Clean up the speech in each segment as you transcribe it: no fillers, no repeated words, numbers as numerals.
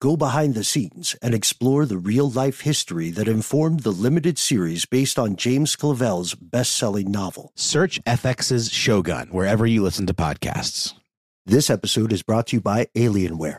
go behind the scenes, and explore the real-life history that informed the limited series based on James Clavell's best-selling novel. Search FX's Shogun wherever you listen to podcasts. This episode is brought to you by Alienware.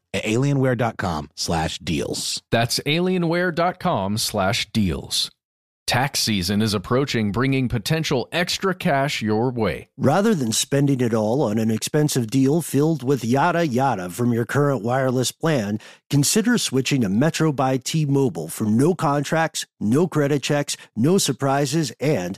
at Alienware.com/deals. That's Alienware.com/deals. Tax season is approaching, bringing potential extra cash your way. Rather than spending it all on an expensive deal filled with yada yada from your current wireless plan, consider switching to Metro by T-Mobile for no contracts, no credit checks, no surprises, and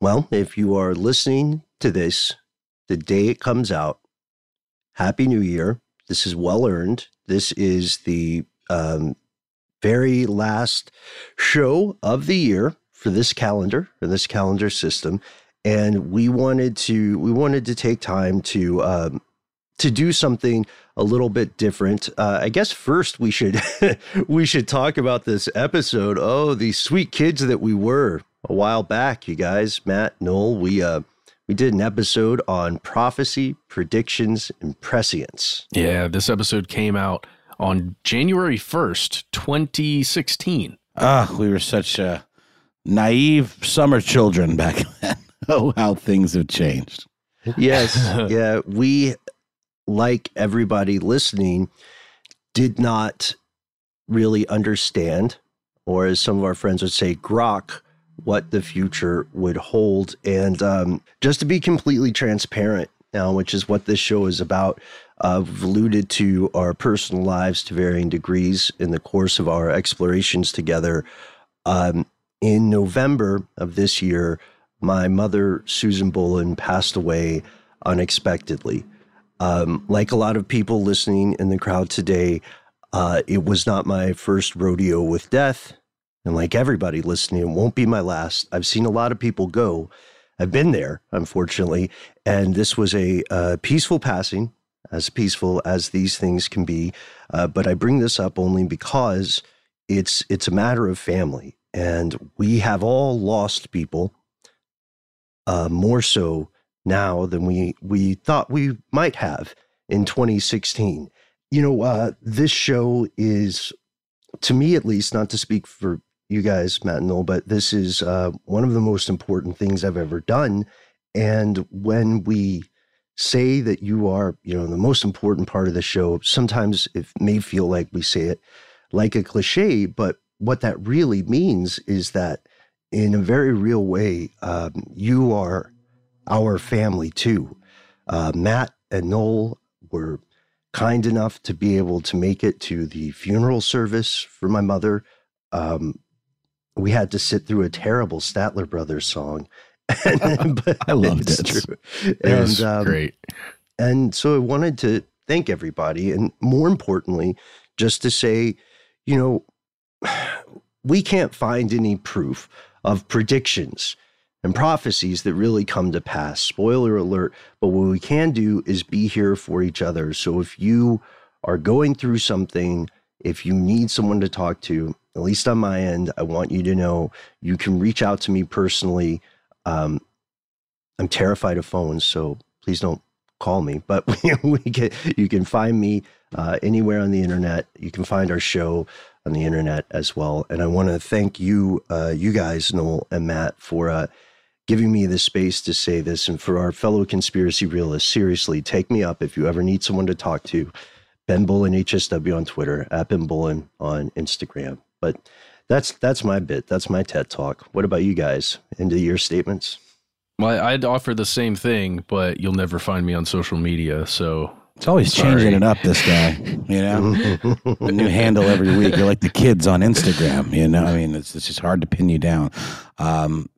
Well, if you are listening to this the day it comes out, Happy New Year. This is well-earned. This is the very last show of the year for this calendar, for this calendar system. And we wanted to take time to do something a little bit different. I guess first we should we should talk about this episode. Oh, these sweet kids that we were. A while back, you guys, Matt, Noel, we did an episode on prophecy, predictions, and prescience. Yeah, this episode came out on January 1st, 2016. We were such naive summer children back then. Oh, how things have changed. Yes, yeah, we, like everybody listening, did not really understand, or as some of our friends would say, grok, what the future would hold. And just to be completely transparent now, which is what this show is about, I've alluded to our personal lives to varying degrees in the course of our explorations together. In November of this year, my mother, Susan Boland, passed away unexpectedly. Like a lot of people listening in the crowd today, it was not my first rodeo with death. And like everybody listening, it won't be my last. I've seen a lot of people go. I've been there, unfortunately. And this was a peaceful passing, as peaceful as these things can be. But I bring this up only because it's a matter of family. And we have all lost people, more so now than we thought we might have in 2016. You know, this show is, to me at least, not to speak for you guys, Matt and Noel, but this is one of the most important things I've ever done. And when we say that you are, you know, the most important part of the show, sometimes it may feel like we say it like a cliche, but what that really means is that in a very real way, you are our family too. Matt and Noel were kind enough to be able to make it to the funeral service for my mother. We had to sit through a terrible Statler Brothers song. But I loved it. True. It was great. And so I wanted to thank everybody. And more importantly, just to say, you know, we can't find any proof of predictions and prophecies that really come to pass. Spoiler alert, but what we can do is be here for each other. So if you are going through something, if you need someone to talk to, at least on my end, I want you to know you can reach out to me personally. I'm terrified of phones, so please don't call me, but you can find me anywhere on the internet. You can find our show on the internet as well. And I want to thank you, you guys, Noel and Matt, for giving me the space to say this. And for our fellow conspiracy realists, seriously, take me up if you ever need someone to talk to. Ben Bullen, HSW on Twitter, at Ben Bullen on Instagram. But that's my bit. That's my TED Talk. What about you guys? End of year statements? Well, I'd offer the same thing, but you'll never find me on social media. So it's always changing it up, this guy, you know, a new handle every week. You're like the kids on Instagram, you know, I mean, it's just hard to pin you down.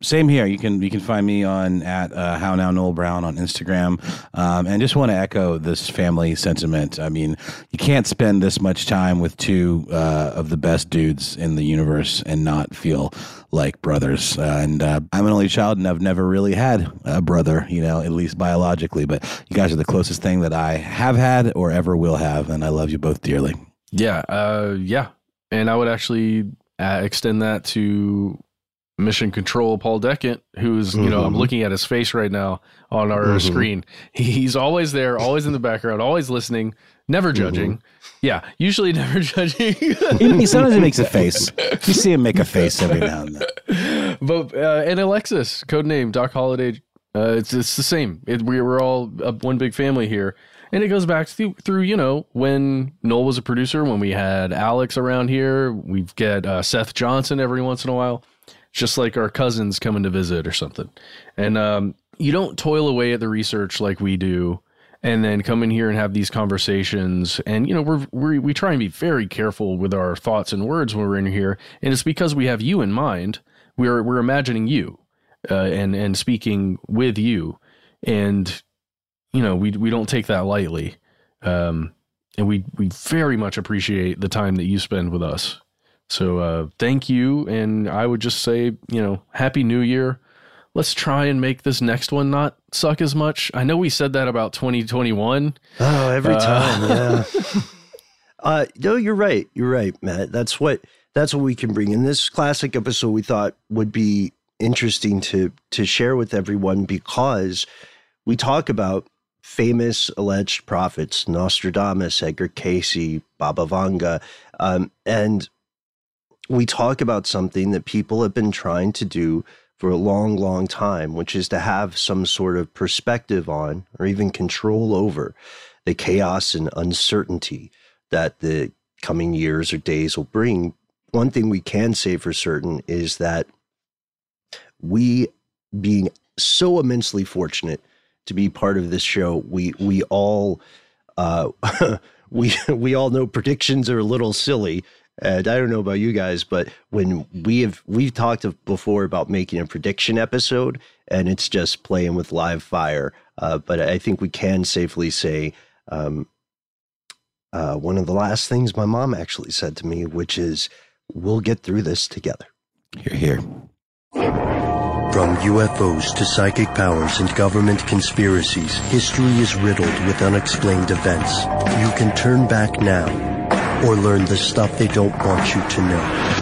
Same here. You can find me on at How Now Noel Brown on Instagram. And just want to echo this family sentiment. I mean, you can't spend this much time with two of the best dudes in the universe and not feel like brothers. And I'm an only child, and I've never really had a brother, you know, at least biologically, but you guys are the closest thing that I have had or ever will have. And I love you both dearly. Yeah. Yeah. And I would actually extend that to Mission Control, Paul Deccant, who's, you know, I'm looking at his face right now on our screen. He's always there, always in the background, always listening, never judging. Yeah, usually never judging. Sometimes he makes a face. You see him make a face every now and then. But, and Alexis, codename Doc Holliday, it's the same. We're all one big family here. And it goes back through, you know, when Noel was a producer, when we had Alex around here, we get Seth Johnson every once in a while. Just like our cousins coming to visit or something. And you don't toil away at the research like we do and then come in here and have these conversations. And, you know, we try and be very careful with our thoughts and words when we're in here. And it's because we have you in mind. We're imagining you and speaking with you. And, you know, we don't take that lightly. And we very much appreciate the time that you spend with us. So thank you, and I would just say, you know, Happy New Year. Let's try and make this next one not suck as much. I know we said that about 2021. Oh, every time, yeah. No, you're right. You're right, Matt. That's what we can bring. In this classic episode, we thought would be interesting to share with everyone because we talk about famous alleged prophets, Nostradamus, Edgar Cayce, Baba Vanga, and we talk about something that people have been trying to do for a long, long time, which is to have some sort of perspective on or even control over the chaos and uncertainty that the coming years or days will bring. One thing we can say for certain is that we, being so immensely fortunate to be part of this show, we all we all know predictions are a little silly. And I don't know about you guys, but when we've talked before about making a prediction episode, and it's just playing with live fire. But I think we can safely say one of the last things my mom actually said to me, which is, "We'll get through this together." Hear, hear. From UFOs to psychic powers and government conspiracies, history is riddled with unexplained events. You can turn back now. Or learn the stuff they don't want you to know.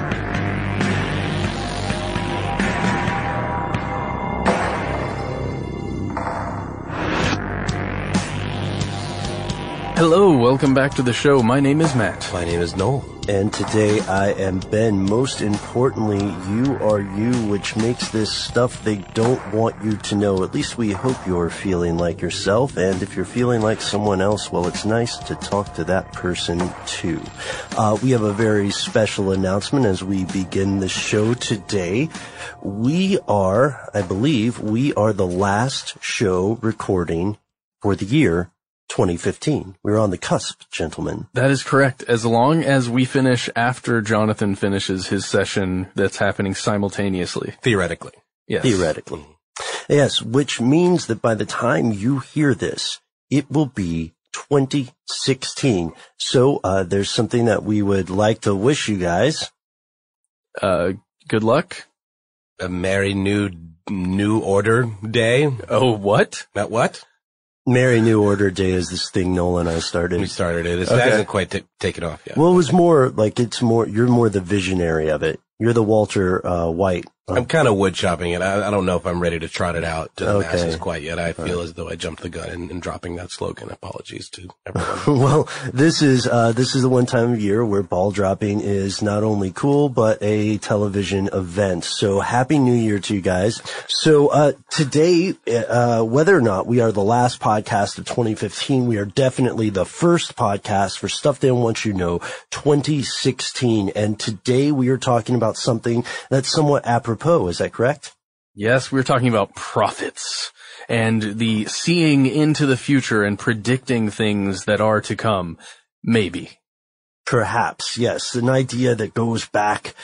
Hello, welcome back to the show. My name is Matt. My name is Noel. And today I am Ben. Most importantly, you are you, which makes this stuff they don't want you to know. At least we hope you're feeling like yourself. And if you're feeling like someone else, well, it's nice to talk to that person too. We have a very special announcement as we begin the show today. I believe we are the last show recording for the year 2015. We're on the cusp, gentlemen. That is correct. As long as we finish after Jonathan finishes his session, that's happening simultaneously. Theoretically. Yes. Theoretically. Yes, which means that by the time you hear this, it will be 2016. So there's something that we would like to wish you guys. Good luck. A merry new New Order Day. Oh, what? Not what? Merry New Order Day is this thing Noel and I started. We started it. It hasn't quite taken off yet. Well, it was more like you're more the visionary of it. You're the Walter White. I'm kind of wood chopping it. I don't know if I'm ready to trot it out to the masses quite yet. I feel as though I jumped the gun in dropping that slogan. Apologies to everyone. Well, this is the one time of year where ball dropping is not only cool, but a television event. So happy New Year to you guys. So, today, whether or not we are the last podcast of 2015, we are definitely the first podcast for Stuff They Don't Want You to Know 2016. And today we are talking about something that's somewhat apropos. Is that correct? Yes, we're talking about prophets and the seeing into the future and predicting things that are to come. Maybe. Perhaps, yes. An idea that goes back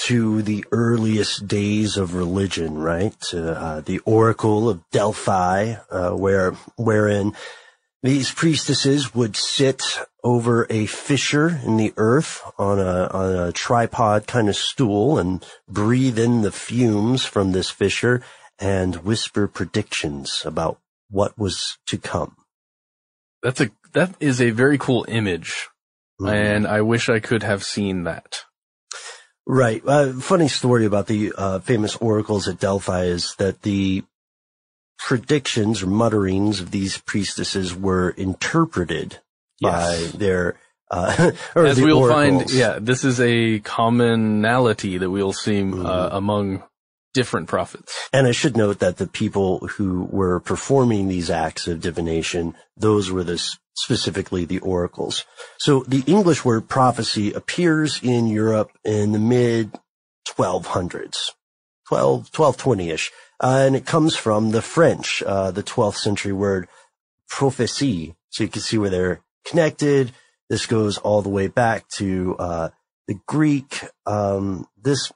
to the earliest days of religion, right? The Oracle of Delphi, wherein these priestesses would sit over a fissure in the earth on a tripod kind of stool and breathe in the fumes from this fissure and whisper predictions about what was to come. That is a very cool image. Mm-hmm. And I wish I could have seen that. Right. Funny story about the famous oracles at Delphi is that the predictions or mutterings of these priestesses were interpreted by their or as the we'll oracles. Find, yeah, this is a commonality that we'll see among different prophets. And I should note that the people who were performing these acts of divination, those were specifically the oracles. So the English word prophecy appears in Europe in the mid 1200s, 1220-ish. And it comes from the French, the 12th century word prophétie. So you can see where they're connected. This goes all the way back to the Greek. This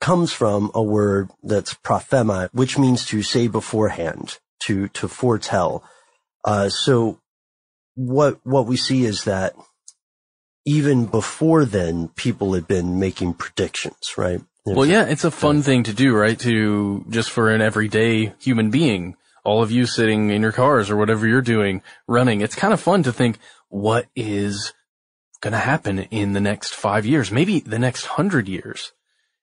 comes from a word that's prophema, which means to say beforehand, to foretell. So what we see is that even before then, people had been making predictions, right? Well, yeah, it's a fun thing to do, right? To just for an everyday human being, all of you sitting in your cars or whatever you're doing, running. It's kind of fun to think what is going to happen in the next 5 years, maybe the next 100 years.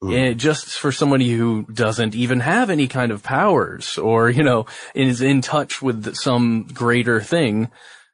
Mm. And just for somebody who doesn't even have any kind of powers or, you know, is in touch with some greater thing.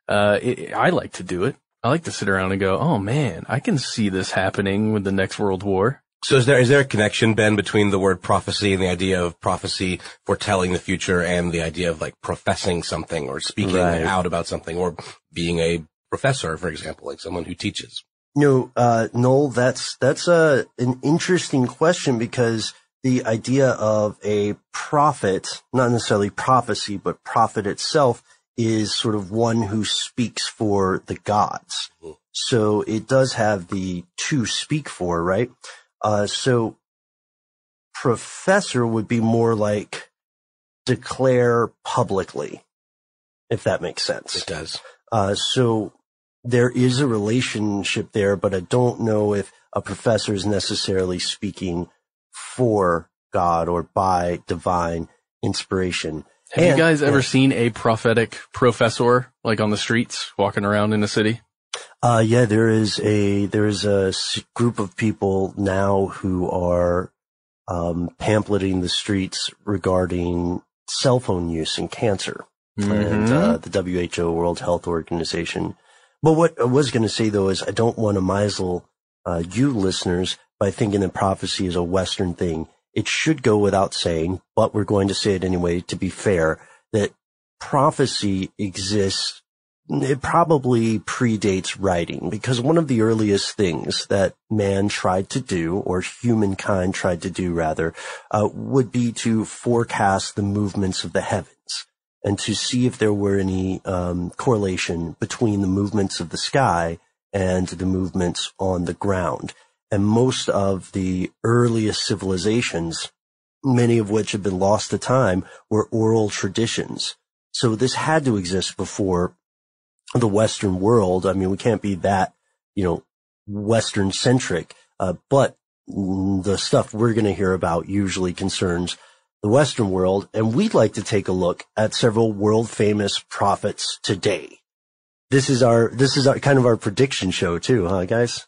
I like to do it. I like to sit around and go, oh, man, I can see this happening with the next world war. So is there a connection, Ben, between the word prophecy and the idea of prophecy foretelling the future and the idea of like professing something or speaking out about something or being a professor, for example, like someone who teaches? No, Noel, that's an interesting question because the idea of a prophet, not necessarily prophecy, but prophet itself is sort of one who speaks for the gods. Mm-hmm. So it does have the to speak for, right? So professor would be more like declare publicly, if that makes sense. It does. So there is a relationship there, but I don't know if a professor is necessarily speaking for God or by divine inspiration. Have you guys ever seen a prophetic professor like on the streets walking around in a city? Yeah, there is a group of people now who are, pamphleting the streets regarding cell phone use and cancer and, the WHO, World Health Organization. But what I was going to say though is I don't want to mislead, you listeners by thinking that prophecy is a Western thing. It should go without saying, but we're going to say it anyway to be fair that prophecy exists. It probably predates writing because one of the earliest things that man tried to do or humankind tried to do rather, would be to forecast the movements of the heavens and to see if there were any, correlation between the movements of the sky and the movements on the ground. And most of the earliest civilizations, many of which have been lost to time, were oral traditions. So this had to exist before the Western world. I mean, we can't be that, you know, Western centric, but the stuff we're going to hear about usually concerns the Western world, and we'd like to take a look at several world-famous prophets today. This is our kind of our prediction show too, huh, guys?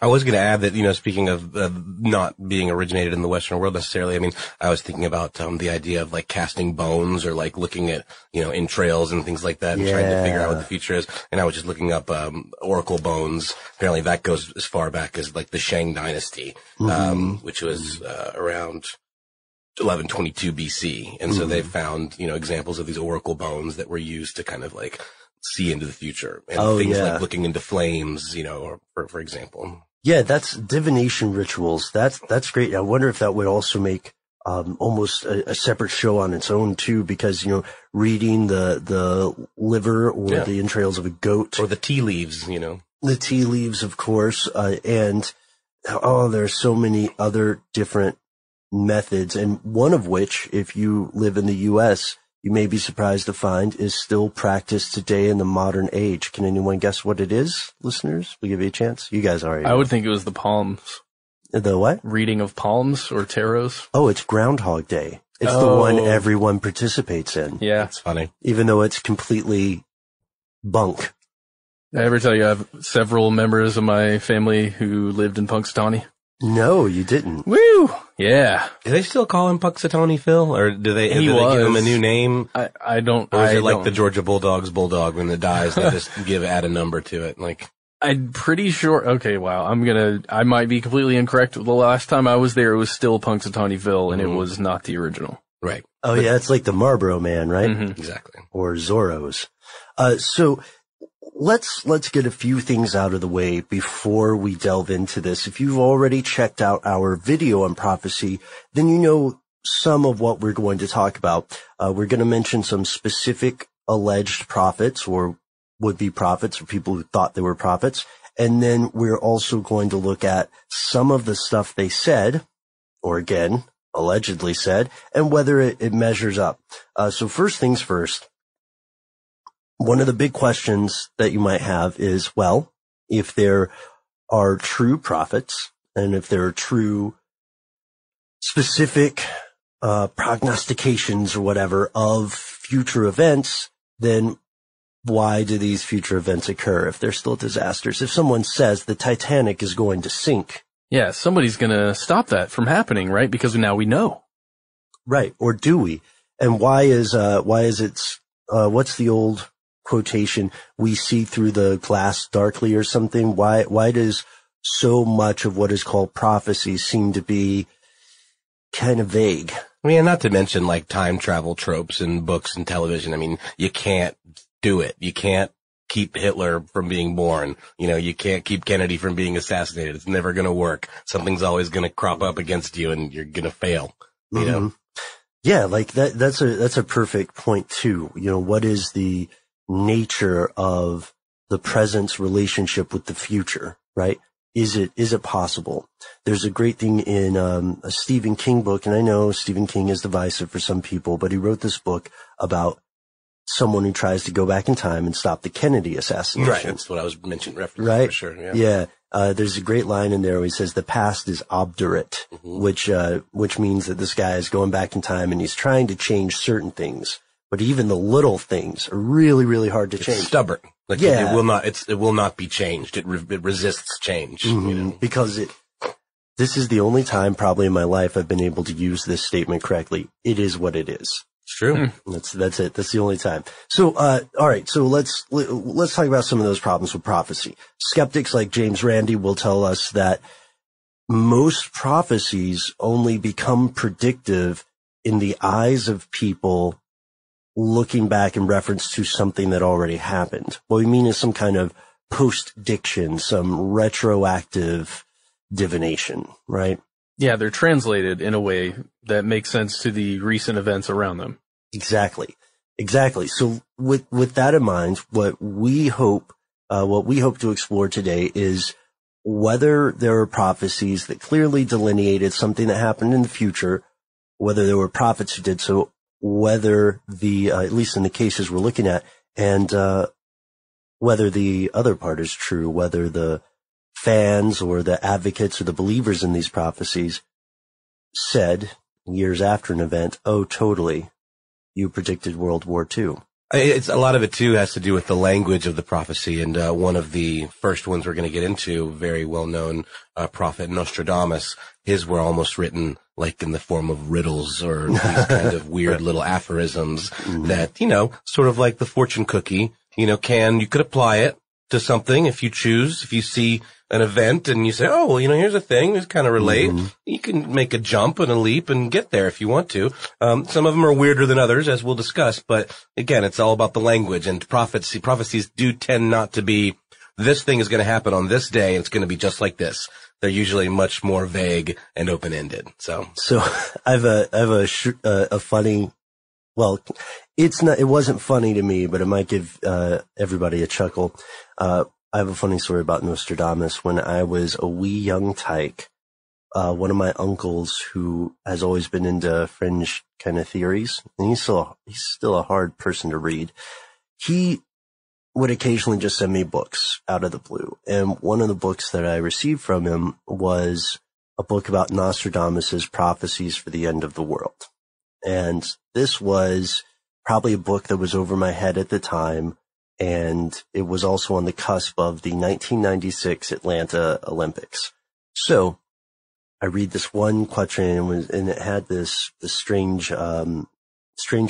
I was going to add that, you know, speaking of not being originated in the Western world necessarily, I mean, I was thinking about the idea of like casting bones or like looking at, you know, entrails and things like that and trying to figure out what the future is. And I was just looking up oracle bones. Apparently that goes as far back as like the Shang Dynasty, which was around 1122 BC. And so they found, you know, examples of these oracle bones that were used to kind of like see into the future and like looking into flames, you know, or for example. Yeah, that's divination rituals. That's great. I wonder if that would also make almost a separate show on its own too, because, you know, reading the liver or the entrails of a goat or the tea leaves, you know, the tea leaves, of course. And there are so many other different methods. And one of which, if you live in the U.S., you may be surprised to find is still practiced today in the modern age. Can anyone guess what it is, listeners? We'll give you a chance. You guys already know. I would think it was the palms. The what? Reading of palms or tarots. Oh, it's Groundhog Day. It's the one everyone participates in. Yeah. It's funny. Even though it's completely bunk. Did I ever tell you I have several members of my family who lived in Punxsutawney? No, you didn't. Woo! Yeah. Do they still call him Punxsutawney Phil? Or do they, they give him a new name? I don't know. Or is it like the Georgia Bulldogs bulldog when it dies, they just add a number to it? Like, I'm pretty sure. Okay, wow. I might be completely incorrect. The last time I was there, it was still Punxsutawney Phil, and it was not the original. Right. Oh, but, yeah. It's like the Marlboro Man, right? Mm-hmm. Exactly. Or Zorro's. So, Let's get a few things out of the way before we delve into this. If you've already checked out our video on prophecy, then you know some of what we're going to talk about. We're going to mention some specific alleged prophets or would-be prophets or people who thought they were prophets. And then we're also going to look at some of the stuff they said, or again, allegedly said, and whether it measures up. So first things first. One of the big questions that you might have is, well, if there are true prophets and if there are true specific prognostications or whatever of future events, then why do these future events occur if they're still disasters? If someone says the Titanic is going to sink. Yeah, somebody's going to stop that from happening, right? Because now we know. Right. Or do we? And why is it what's the old quotation, we see through the glass darkly or something? Why does so much of what is called prophecy seem to be kind of vague? I mean, not to mention like time travel tropes in books and television. I mean, you can't do it. You can't keep Hitler from being born. You know, you can't keep Kennedy from being assassinated. It's never going to work. Something's always going to crop up against you and you're going to fail, you know? Yeah, like that's a perfect point too. You know, what is the nature of the present's relationship with the future, right? Is it possible? There's a great thing in, a Stephen King book, and I know Stephen King is divisive for some people, but he wrote this book about someone who tries to go back in time and stop the Kennedy assassination. Right, that's what I was referencing, right? For sure, yeah. Yeah. There's a great line in there where he says the past is obdurate, which means that this guy is going back in time and he's trying to change certain things, but even the little things are really, really hard to change. Stubborn. Like it will not be changed. It resists change, you know? Because this is the only time probably in my life I've been able to use this statement correctly. It is what it is. It's true. That's it. That's the only time. So, all right. So let's talk about some of those problems with prophecy. Skeptics like James Randi will tell us that most prophecies only become predictive in the eyes of people looking back in reference to something that already happened. What we mean is some kind of post-diction, some retroactive divination, right? Yeah, they're translated in a way that makes sense to the recent events around them. Exactly. So with that in mind, what we hope to explore today is whether there are prophecies that clearly delineated something that happened in the future, whether there were prophets who did so, whether at least in the cases we're looking at, and whether the other part is true, whether the fans or the advocates or the believers in these prophecies said years after an event, oh, totally, you predicted World War II. It's a lot of it, too, has to do with the language of the prophecy. And one of the first ones we're going to get into, very well-known prophet Nostradamus, his were almost written like in the form of riddles or these kind of weird little aphorisms that, you know, sort of like the fortune cookie, you know, you could apply it to something if you choose. If you see an event and you say, oh, well, you know, here's a thing, this kind of relate. You can make a jump and a leap and get there if you want to. Some of them are weirder than others, as we'll discuss. But again, it's all about the language, and prophecies do tend not to be, this thing is going to happen on this day, and it's going to be just like this. They're usually much more vague and open-ended. So I have a funny, well, it wasn't funny to me, but it might give everybody a chuckle. I have a funny story about Nostradamus. When I was a wee young tyke, one of my uncles, who has always been into fringe kind of theories, and he's still a hard person to read, he would occasionally just send me books out of the blue. And one of the books that I received from him was a book about Nostradamus's prophecies for the end of the world. And this was probably a book that was over my head at the time. And it was also on the cusp of the 1996 Atlanta Olympics. So I read this one quatrain, and it had this strange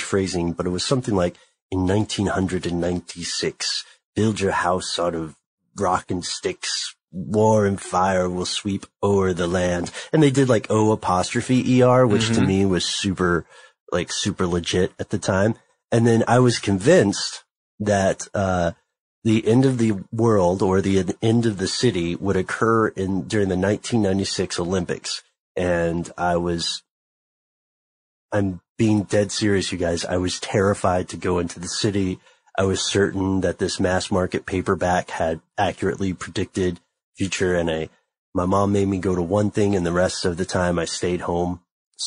phrasing, but it was something like, in 1996, build your house out of rock and sticks. War and fire will sweep o'er the land. And they did like O''ER, which to me was super legit at the time. And then I was convinced that the end of the world, or the end of the city, would occur during the 1996 Olympics. And I'm being dead serious, you guys. I was terrified to go into the city. I was certain that this mass market paperback had accurately predicted future, and my mom made me go to one thing, and the rest of the time I stayed home.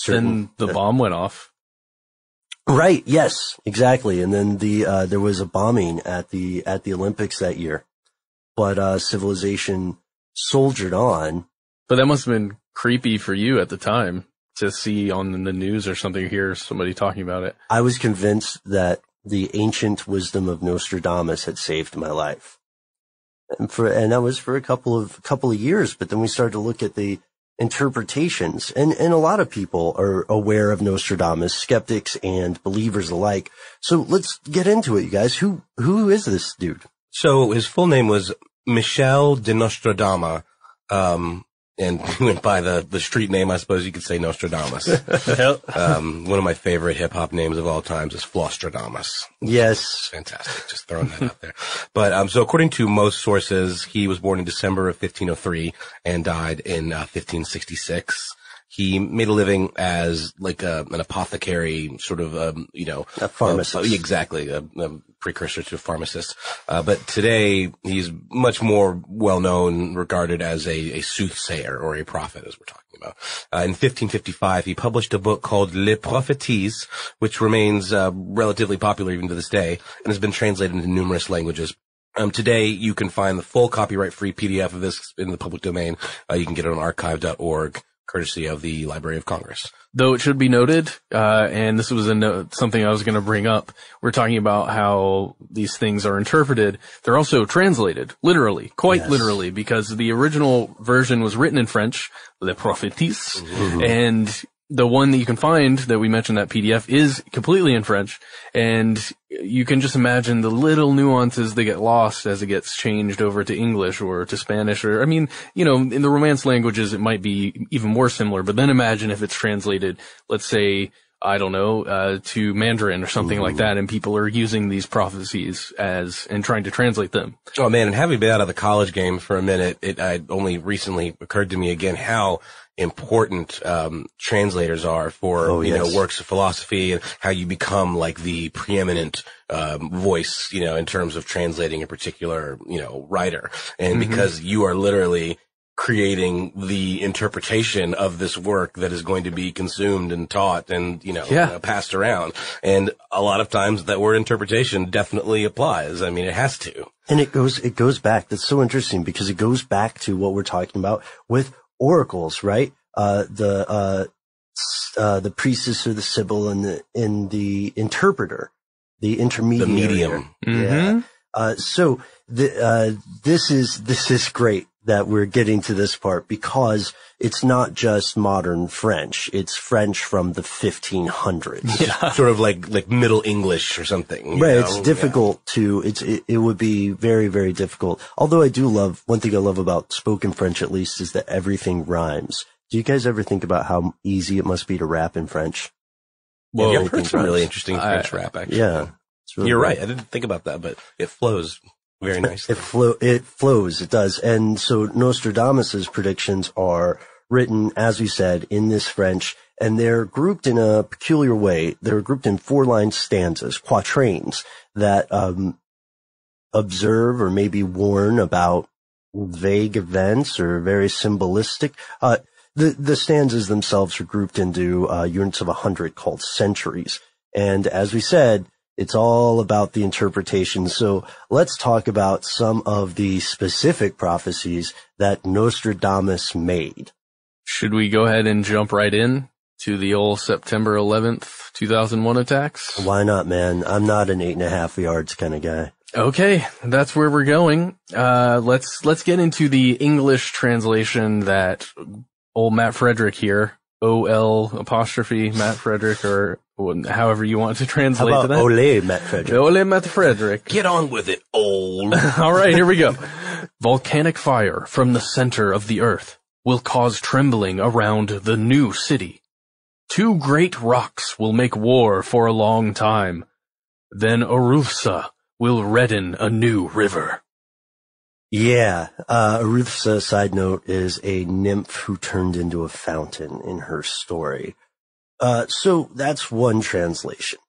Then the bomb went off. Right. Yes, exactly. And then there was a bombing at the Olympics that year, but civilization soldiered on. But that must have been creepy for you at the time, to see on the news or something, hear somebody talking about it. I was convinced that the ancient wisdom of Nostradamus had saved my life. And that was for a couple of years, but then we started to look at the interpretations, and a lot of people are aware of Nostradamus, skeptics and believers alike. So let's get into it, you guys. Who is this dude? So his full name was Michel de Nostradamus, and he went by the street name, I suppose you could say, Nostradamus. One of my favorite hip-hop names of all times is Flostradamus. Yes. Fantastic. Just throwing that out there. But so according to most sources, he was born in December of 1503 and died in 1566. He made a living as like an apothecary, sort of, you know, a pharmacist. Exactly, a precursor to a pharmacist. But today he's much more well known, regarded as a soothsayer or a prophet, as we're talking about. In 1555, he published a book called Les Prophéties, which remains relatively popular even to this day, and has been translated into numerous languages. Today you can find the full copyright-free PDF of this in the public domain. You can get it on archive.org. courtesy of the Library of Congress. Though it should be noted, and this was something I was going to bring up, we're talking about how these things are interpreted. They're also translated, literally, quite literally, because the original version was written in French, Les Prophéties, and the one that you can find that we mentioned, that PDF, is completely in French, and you can just imagine the little nuances that get lost as it gets changed over to English or to Spanish, or, I mean, you know, in the Romance languages it might be even more similar, but then imagine if it's translated, let's say, I don't know, to Mandarin or something like that, and people are using these prophecies and trying to translate them. Oh man, and having been out of the college game for a minute, it only recently occurred to me again how important translators are for you know, works of philosophy, and how you become like the preeminent voice, you know, in terms of translating a particular, you know, writer, and because you are literally creating the interpretation of this work that is going to be consumed and taught and, you know, passed around. And a lot of times that word interpretation definitely applies. I mean, it has to. And it goes back. That's so interesting, because it goes back to what we're talking about with oracles, right? The the priestess or the sibyl and the interpreter, the intermediary, the medium. Mm-hmm. Yeah. So this is great that we're getting to this part, because it's not just modern French. It's French from the 1500s. Yeah. Sort of like Middle English or something. Right. Know? It's difficult to, it would be very, very difficult. Although I do love, one thing I love about spoken French at least is that everything rhymes. Do you guys ever think about how easy it must be to rap in French? Well, I've heard some really interesting French rap, actually. Yeah. Really You're cool. Right. I didn't think about that, but it flows very nicely. It flows. It does. And so Nostradamus's predictions are written, as we said, in this French, and they're grouped in a peculiar way. They're grouped in four-line stanzas, quatrains, that observe or maybe warn about vague events or very symbolistic. The stanzas themselves are grouped into units of 100 called centuries. And as we said, it's all about the interpretation. So let's talk about some of the specific prophecies that Nostradamus made. Should we go ahead and jump right in to the old September 11th, 2001 attacks? Why not, man? I'm not an 8.5 yards kind of guy. Okay, that's where we're going. Let's get into the English translation that old Matt Frederick here, OL' Matt Frederick, or however you want to translate that. How about Ole Matt Frederick? Ole Matt Frederick. Get on with it, old. All right, here we go. Volcanic fire from the center of the earth will cause trembling around the new city. Two great rocks will make war for a long time. Then Arusa will redden a new river. Yeah, Arusa, side note, is a nymph who turned into a fountain in her story. So that's one translation.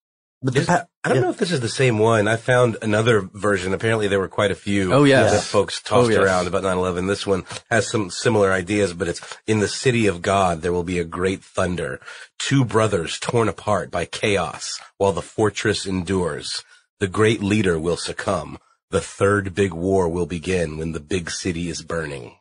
But I don't know if this is the same one. I found another version. Apparently there were quite a few that folks tossed around about 9/11. This one has some similar ideas, but it's in the city of God. There will be a great thunder. Two brothers torn apart by chaos while the fortress endures. The great leader will succumb. The third big war will begin when the big city is burning.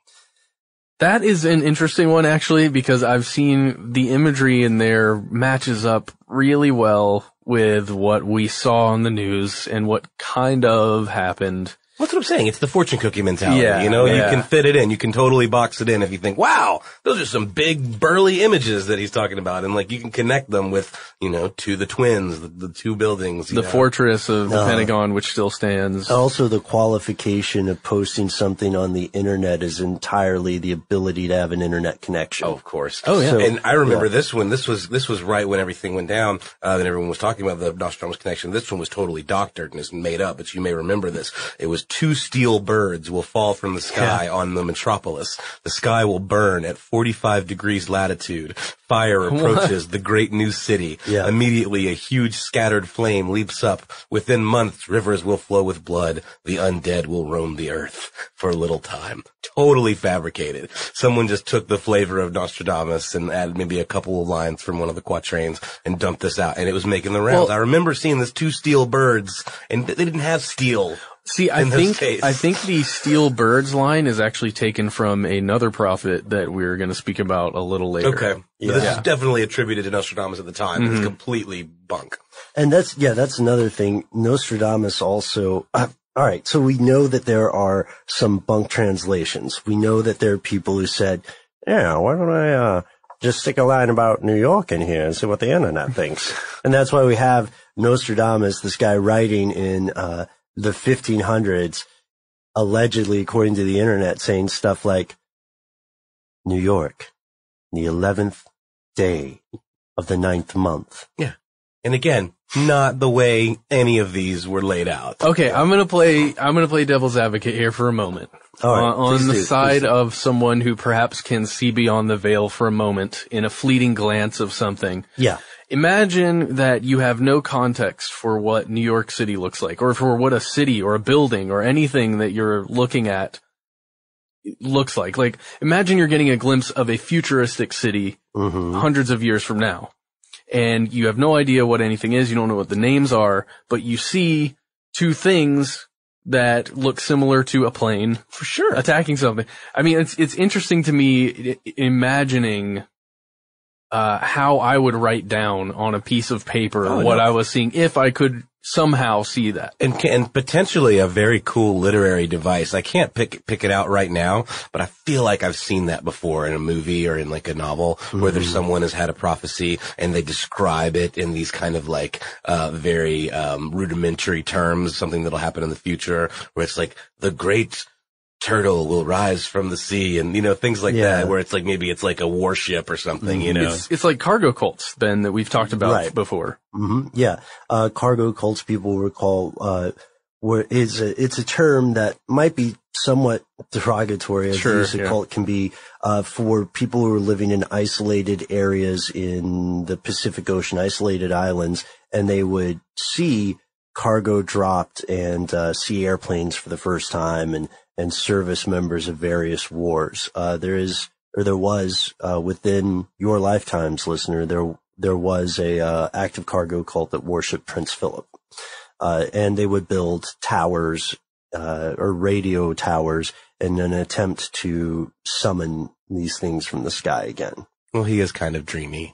That is an interesting one, actually, because I've seen the imagery in there matches up really well with what we saw on the news and what kind of happened. That's what I'm saying. It's the fortune cookie mentality. Yeah, you know, you can fit it in. You can totally box it in if you think, wow, those are some big burly images that he's talking about. And like you can connect them with, you know, to the twins, the two buildings. The fortress of the Pentagon, which still stands. Also, the qualification of posting something on the internet is entirely the ability to have an internet connection. Oh, of course. Oh, yeah. So, and I remember this one. This was right when everything went down and everyone was talking about the Nostradamus connection. This one was totally doctored and is made up, but you may remember this. It was two steel birds will fall from the sky on the metropolis. The sky will burn at 45 degrees latitude. Fire approaches the great new city. Yeah. Immediately, a huge scattered flame leaps up. Within months, rivers will flow with blood. The undead will roam the earth for a little time. Totally fabricated. Someone just took the flavor of Nostradamus and added maybe a couple of lines from one of the quatrains and dumped this out. And it was making the rounds. Well, I remember seeing this two steel birds, and they didn't have steel. See, I think the steel birds line is actually taken from another prophet that we're going to speak about a little later. Okay. Yeah. But this is definitely attributed to Nostradamus at the time. Mm-hmm. It's completely bunk. And that's another thing. Nostradamus also, all right. So we know that there are some bunk translations. We know that there are people who said, yeah, why don't I, just stick a line about New York in here and see what the internet thinks. And that's why we have Nostradamus, this guy writing in, the 1500s, allegedly, according to the internet, saying stuff like, New York, the 11th day of the 9th month. Yeah. And again, not the way any of these were laid out. Okay, I'm going to play devil's advocate here for a moment. All right, on the side of someone who perhaps can see beyond the veil for a moment in a fleeting glance of something. Yeah. Imagine that you have no context for what New York City looks like, or for what a city or a building or anything that you're looking at looks like. Like, imagine you're getting a glimpse of a futuristic city hundreds of years from now, and you have no idea what anything is. You don't know what the names are, but you see two things that look similar to a plane for sure attacking something. I mean, it's interesting to me imagining how I would write down on a piece of paper I was seeing if I could somehow see that. And potentially a very cool literary device. I can't pick it out right now, but I feel like I've seen that before in a movie or in like a novel where there's someone has had a prophecy and they describe it in these kind of like very rudimentary terms, something that'll happen in the future where it's like the great turtle will rise from the sea and, you know, things like that, where it's like maybe it's like a warship or something, you know. It's like cargo cults, Ben, that we've talked about before. Yeah. Cargo cults, people recall, it's a term that might be somewhat derogatory. As use of cult can be, for people who are living in isolated areas in the Pacific Ocean, isolated islands, and they would see cargo dropped and, see airplanes for the first time and service members of various wars. There was within your lifetimes, listener, there was a active cargo cult that worshiped Prince Philip. And they would build towers, or radio towers in an attempt to summon these things from the sky again. Well, he is kind of dreamy.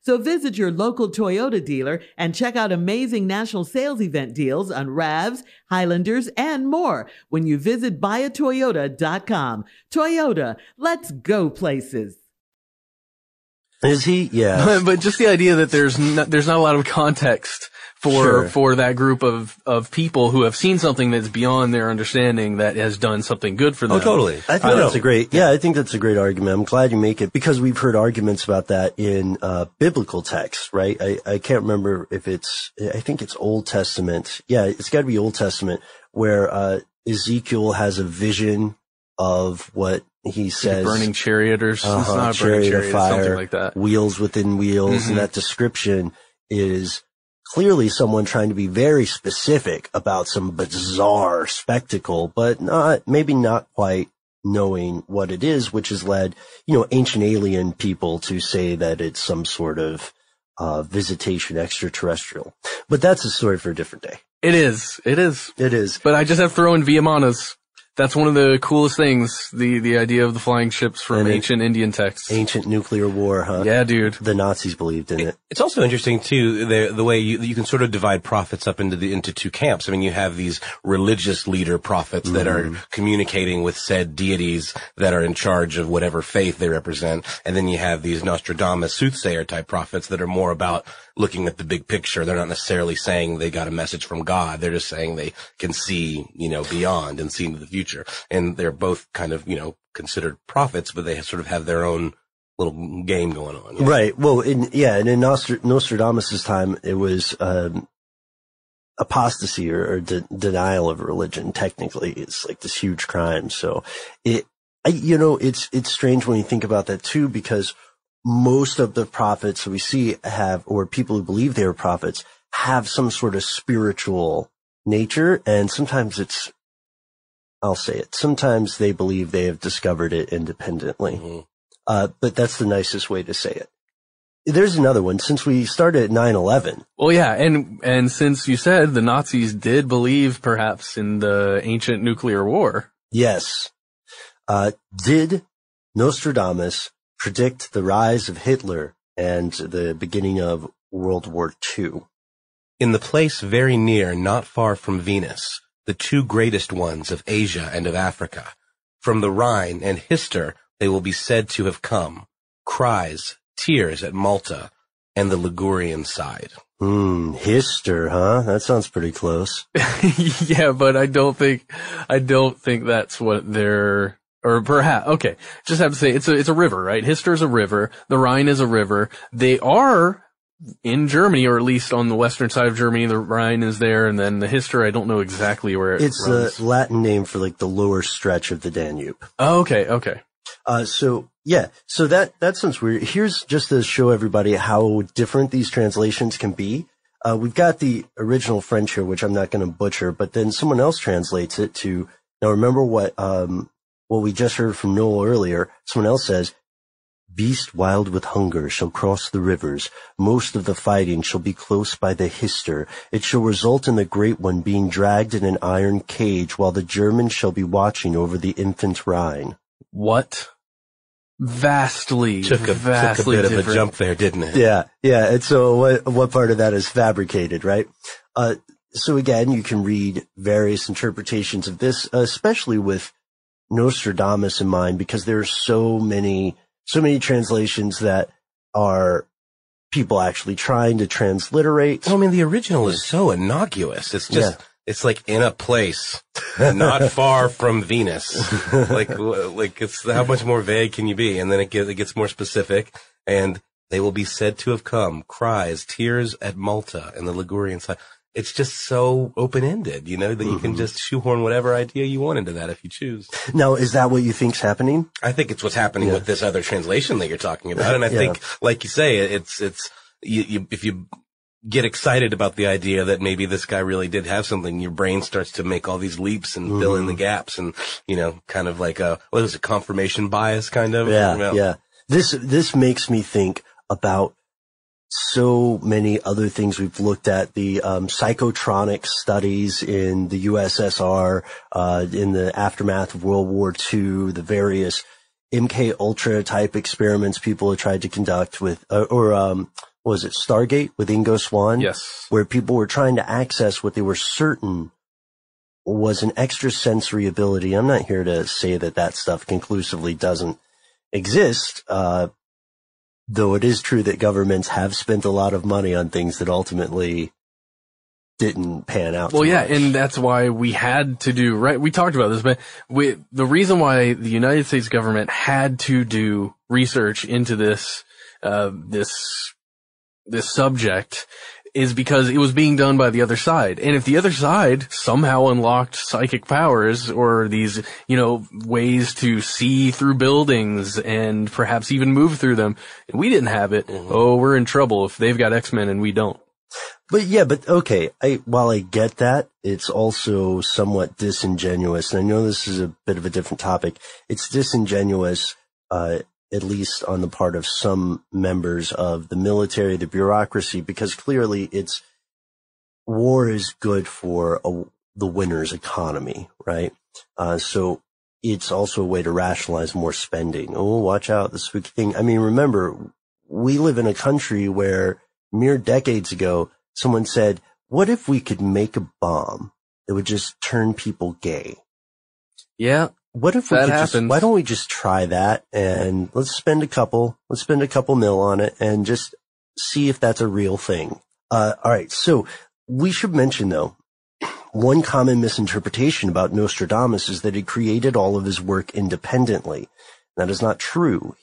So visit your local Toyota dealer and check out amazing national sales event deals on RAVs, Highlanders, and more when you visit buyatoyota.com. Toyota, let's go places. Is he? Yeah. But just the idea that there's not a lot of context for that group of people who have seen something that's beyond their understanding that has done something good for them. Oh, totally. I think that's a great argument. I'm glad you make it, because we've heard arguments about that in biblical texts, right? I can't remember if I think it's Old Testament. Yeah, it's got to be Old Testament, where Ezekiel has a vision of what he says. Burning chariots. It's not a burning chariot, fire, something like that. Wheels within wheels. And that description is Clearly someone trying to be very specific about some bizarre spectacle, but maybe not quite knowing what it is, which has led, ancient alien people to say that it's some sort of visitation extraterrestrial. But that's a story for a different day. It is. But I just have to throw in Viamanas. That's one of the coolest things, the idea of the flying ships from ancient Indian texts. Ancient nuclear war, huh? Yeah, dude. The Nazis believed in it. It's also interesting, too, the way you can sort of divide prophets up into two camps. I mean, you have these religious leader prophets that are communicating with said deities that are in charge of whatever faith they represent. And then you have these Nostradamus soothsayer type prophets that are more about looking at the big picture. They're not necessarily saying they got a message from God. They're just saying they can see, beyond and see into the future. And they're both kind of, considered prophets, but they sort of have their own little game going on. Yeah. Right. Well, in Nostradamus' time, it was apostasy or denial of religion. Technically, it's like this huge crime. So it's strange when you think about that too, because most of the prophets we see or people who believe they are prophets, have some sort of spiritual nature. And sometimes sometimes they believe they have discovered it independently. Mm-hmm. But that's the nicest way to say it. There's another one, since we started at 9/11. Well, yeah, and since you said the Nazis did believe perhaps in the ancient nuclear war. Yes. Did Nostradamus predict the rise of Hitler and the beginning of World War II? In the place very near, not far from Venus, the two greatest ones of Asia and of Africa, from the Rhine and Hister they will be said to have come, cries, tears at Malta and the Ligurian side. Hister, huh? That sounds pretty close. Yeah, but I don't think that's what they're... Or perhaps, okay, just have to say it's a river, right? Hister is a river. The Rhine is a river. They are in Germany, or at least on the western side of Germany. The Rhine is there, and then the Hister, I don't know exactly where it runs. It's the Latin name for like the lower stretch of the Danube. Oh, okay. So that sounds weird. Here's just to show everybody how different these translations can be. We've got the original French here, which I'm not going to butcher, but then someone else translates it to, now remember what we just heard from Noel earlier. Someone else says, beast wild with hunger shall cross the rivers. Most of the fighting shall be close by the Hister. It shall result in the great one being dragged in an iron cage while the Germans shall be watching over the infant Rhine. What? Vastly took a bit different. Of a jump there, didn't it? Yeah. And so what part of that is fabricated, right? So again, you can read various interpretations of this, especially with Nostradamus in mind, because there are so many translations that are people actually trying to transliterate. I mean, the original is so innocuous. It's just, It's like in a place not far from Venus. like it's how much more vague can you be? And then it gets more specific, and they will be said to have come, cries, tears at Malta and the Ligurian side. It's just so open-ended, that you can just shoehorn whatever idea you want into that if you choose. Now, is that what you think's happening? I think it's what's happening with this other translation that you're talking about. And I think, like you say, it's if you get excited about the idea that maybe this guy really did have something, your brain starts to make all these leaps and fill in the gaps and, kind of like a confirmation bias kind of. Yeah, yeah. This makes me think about so many other things we've looked at, the psychotronic studies in the USSR, in the aftermath of World War II, the various MK Ultra type experiments people have tried to conduct with, Stargate with Ingo Swan? Yes. Where people were trying to access what they were certain was an extrasensory ability. I'm not here to say that stuff conclusively doesn't exist, though it is true that governments have spent a lot of money on things that ultimately didn't pan out. Well, and that's why we had to do, right? We talked about this, but the reason why the United States government had to do research into this subject is because it was being done by the other side. And if the other side somehow unlocked psychic powers or these, ways to see through buildings and perhaps even move through them, and we didn't have it, we're in trouble if they've got X-Men and we don't. But yeah, but okay, while I get that, it's also somewhat disingenuous. And I know this is a bit of a different topic. It's disingenuous, at least on the part of some members of the military, the bureaucracy, because clearly it's war is good for the winner's economy, right? So it's also a way to rationalize more spending. Oh, watch out, this spooky thing. I mean, remember, we live in a country where mere decades ago, someone said, what if we could make a bomb that would just turn people gay? Yeah. What if we could why don't we just try that and let's spend a couple mil on it and just see if that's a real thing. All right. So we should mention though, one common misinterpretation about Nostradamus is that he created all of his work independently. That is not true.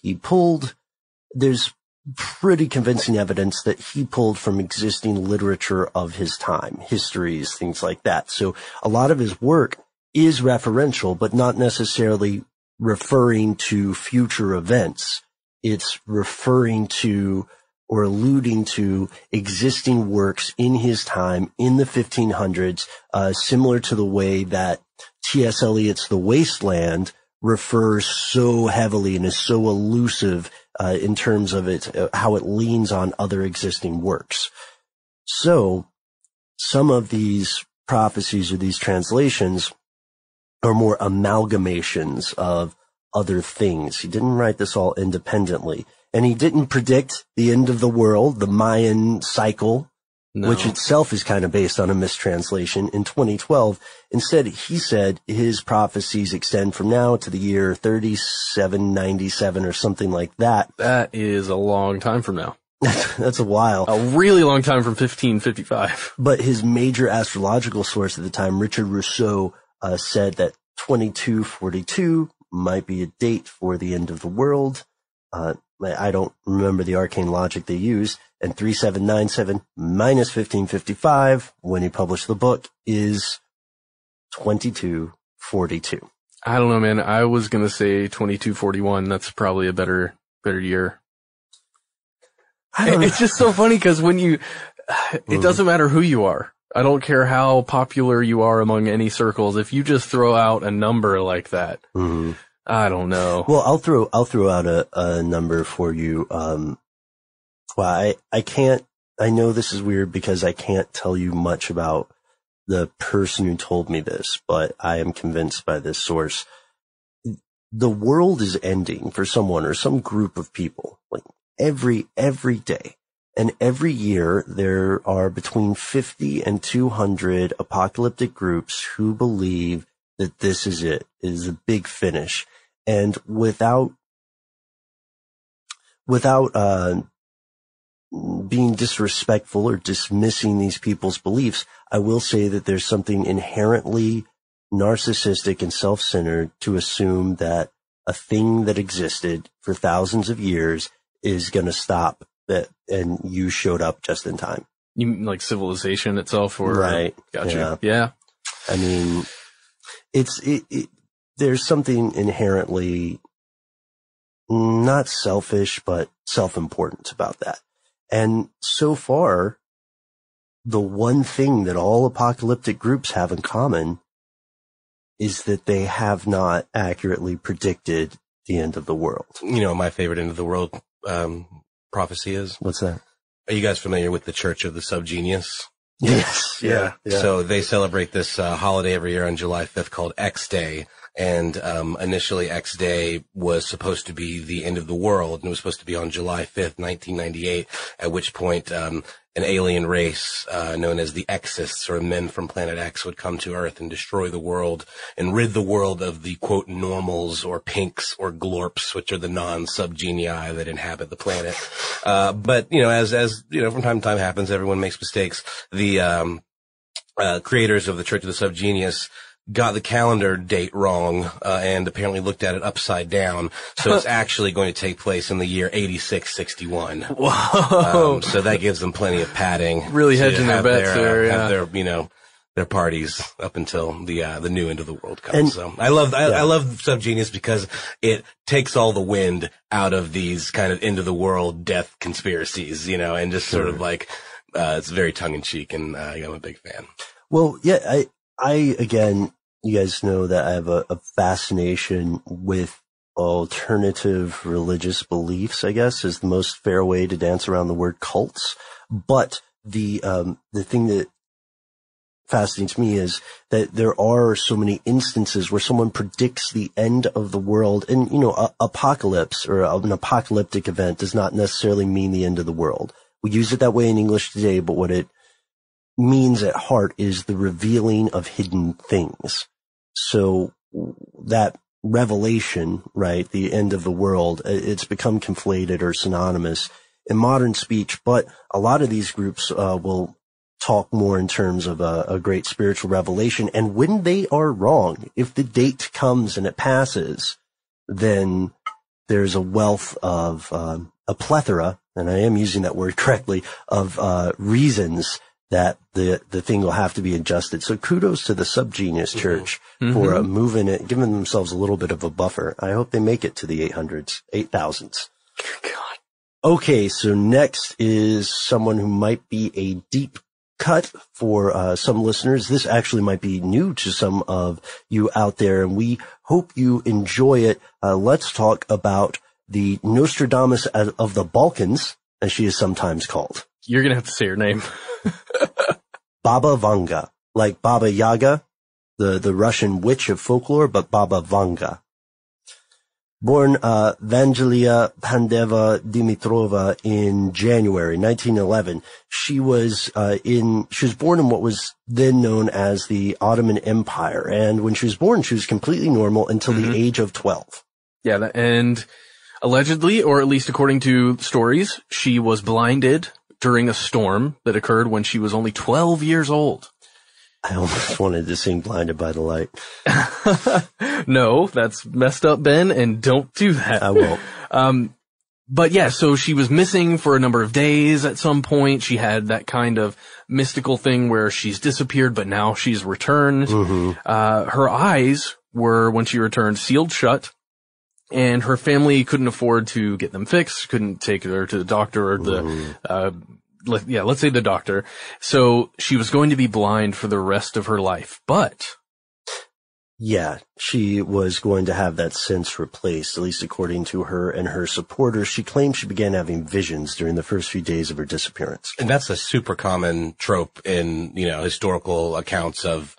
There's pretty convincing evidence that he pulled from existing literature of his time, histories, things like that. So a lot of his work is referential, but not necessarily referring to future events. It's referring to or alluding to existing works in his time in the 1500s, similar to the way that T.S. Eliot's The Waste Land refers so heavily and is so elusive in terms of its how it leans on other existing works. So some of these prophecies or these translations are more amalgamations of other things. He didn't write this all independently. And he didn't predict the end of the world, the Mayan cycle, which itself is kind of based on a mistranslation in 2012. Instead, he said his prophecies extend from now to the year 3797 or something like that. That is a long time from now. That's a while. A really long time from 1555. But his major astrological source at the time, Richard Rousseau, said that 2242 might be a date for the end of the world. I don't remember the arcane logic they used, and 3797 minus 1555 when he published the book is 2242. I don't know, man. I was going to say 2241. That's probably a better year. It's just so funny because it doesn't matter who you are. I don't care how popular you are among any circles. If you just throw out a number like that, mm-hmm. I don't know. Well, I'll throw out a number for you. Well, I know this is weird because I can't tell you much about the person who told me this, but I am convinced by this source. The world is ending for someone or some group of people, like every day. And every year there are between 50 and 200 apocalyptic groups who believe that this is it. It is a big finish. And without being disrespectful or dismissing these people's beliefs, I will say that there's something inherently narcissistic and self-centered to assume that a thing that existed for thousands of years is going to stop that, and you showed up just in time. You mean like civilization itself, or right? Gotcha. Yeah. I mean, there's something inherently not selfish, but self-important about that. And so far, the one thing that all apocalyptic groups have in common is that they have not accurately predicted the end of the world. You know, my favorite end of the world prophecy is. What's that? Are you guys familiar with the Church of the Subgenius? Yes. Yeah. So they celebrate this holiday every year on July 5th called X Day. And initially X Day was supposed to be the end of the world, and it was supposed to be on July 5th, 1998, at which point an alien race known as the Exists, or men from Planet X, would come to Earth and destroy the world and rid the world of the, quote, normals or pinks or glorps, which are the non-subgenii that inhabit the planet. But, you know, as you know, from time to time happens, everyone makes mistakes. The creators of the Church of the Subgenius got the calendar date wrong, and apparently looked at it upside down. So it's actually going to take place in the year 8661. Whoa. So that gives them plenty of padding. Really hedging their bets there, yeah. Have their parties up until the new end of the world comes. And, so I love Subgenius because it takes all the wind out of these kind of end of the world death conspiracies, you know, and just sort of like, it's very tongue-in-cheek, and I'm a big fan. Well, yeah, I again, you guys know that I have a fascination with alternative religious beliefs, I guess, is the most fair way to dance around the word cults. But the thing that fascinates me is that there are so many instances where someone predicts the end of the world, and apocalypse or an apocalyptic event does not necessarily mean the end of the world. We use it that way in English today, but what it means at heart is the revealing of hidden things. So that revelation, right, the end of the world, it's become conflated or synonymous in modern speech, but a lot of these groups will talk more in terms of a great spiritual revelation. And when they are wrong, if the date comes and it passes, then there's a wealth of a plethora, and I am using that word correctly, of reasons that the thing will have to be adjusted. So kudos to the Subgenius Church for moving it, giving themselves a little bit of a buffer. I hope they make it to the 800s, 8,000s. God. Okay, so next is someone who might be a deep cut for some listeners. This actually might be new to some of you out there, and we hope you enjoy it. Let's talk about the Nostradamus of the Balkans, as she is sometimes called. You're going to have to say her name. Baba Vanga, like Baba Yaga, the Russian witch of folklore, but Baba Vanga. Born Vangelia Pandeva Dimitrova in January 1911, she was born in what was then known as the Ottoman Empire, and when she was born, she was completely normal until the age of 12. Yeah, and allegedly, or at least according to stories, she was blinded during a storm that occurred when she was only 12 years old. I almost wanted to sing Blinded by the Light. No, that's messed up, Ben, and don't do that. I won't. But yeah, so she was missing for a number of days at some point. She had that kind of mystical thing where she's disappeared, but now she's returned. Her eyes were, when she returned, sealed shut, and her family couldn't afford to get them fixed, couldn't take her to the doctor or let's say the doctor. So she was going to be blind for the rest of her life, but. Yeah, she was going to have that sense replaced, at least according to her and her supporters. She claimed she began having visions during the first few days of her disappearance. And that's a super common trope in, historical accounts of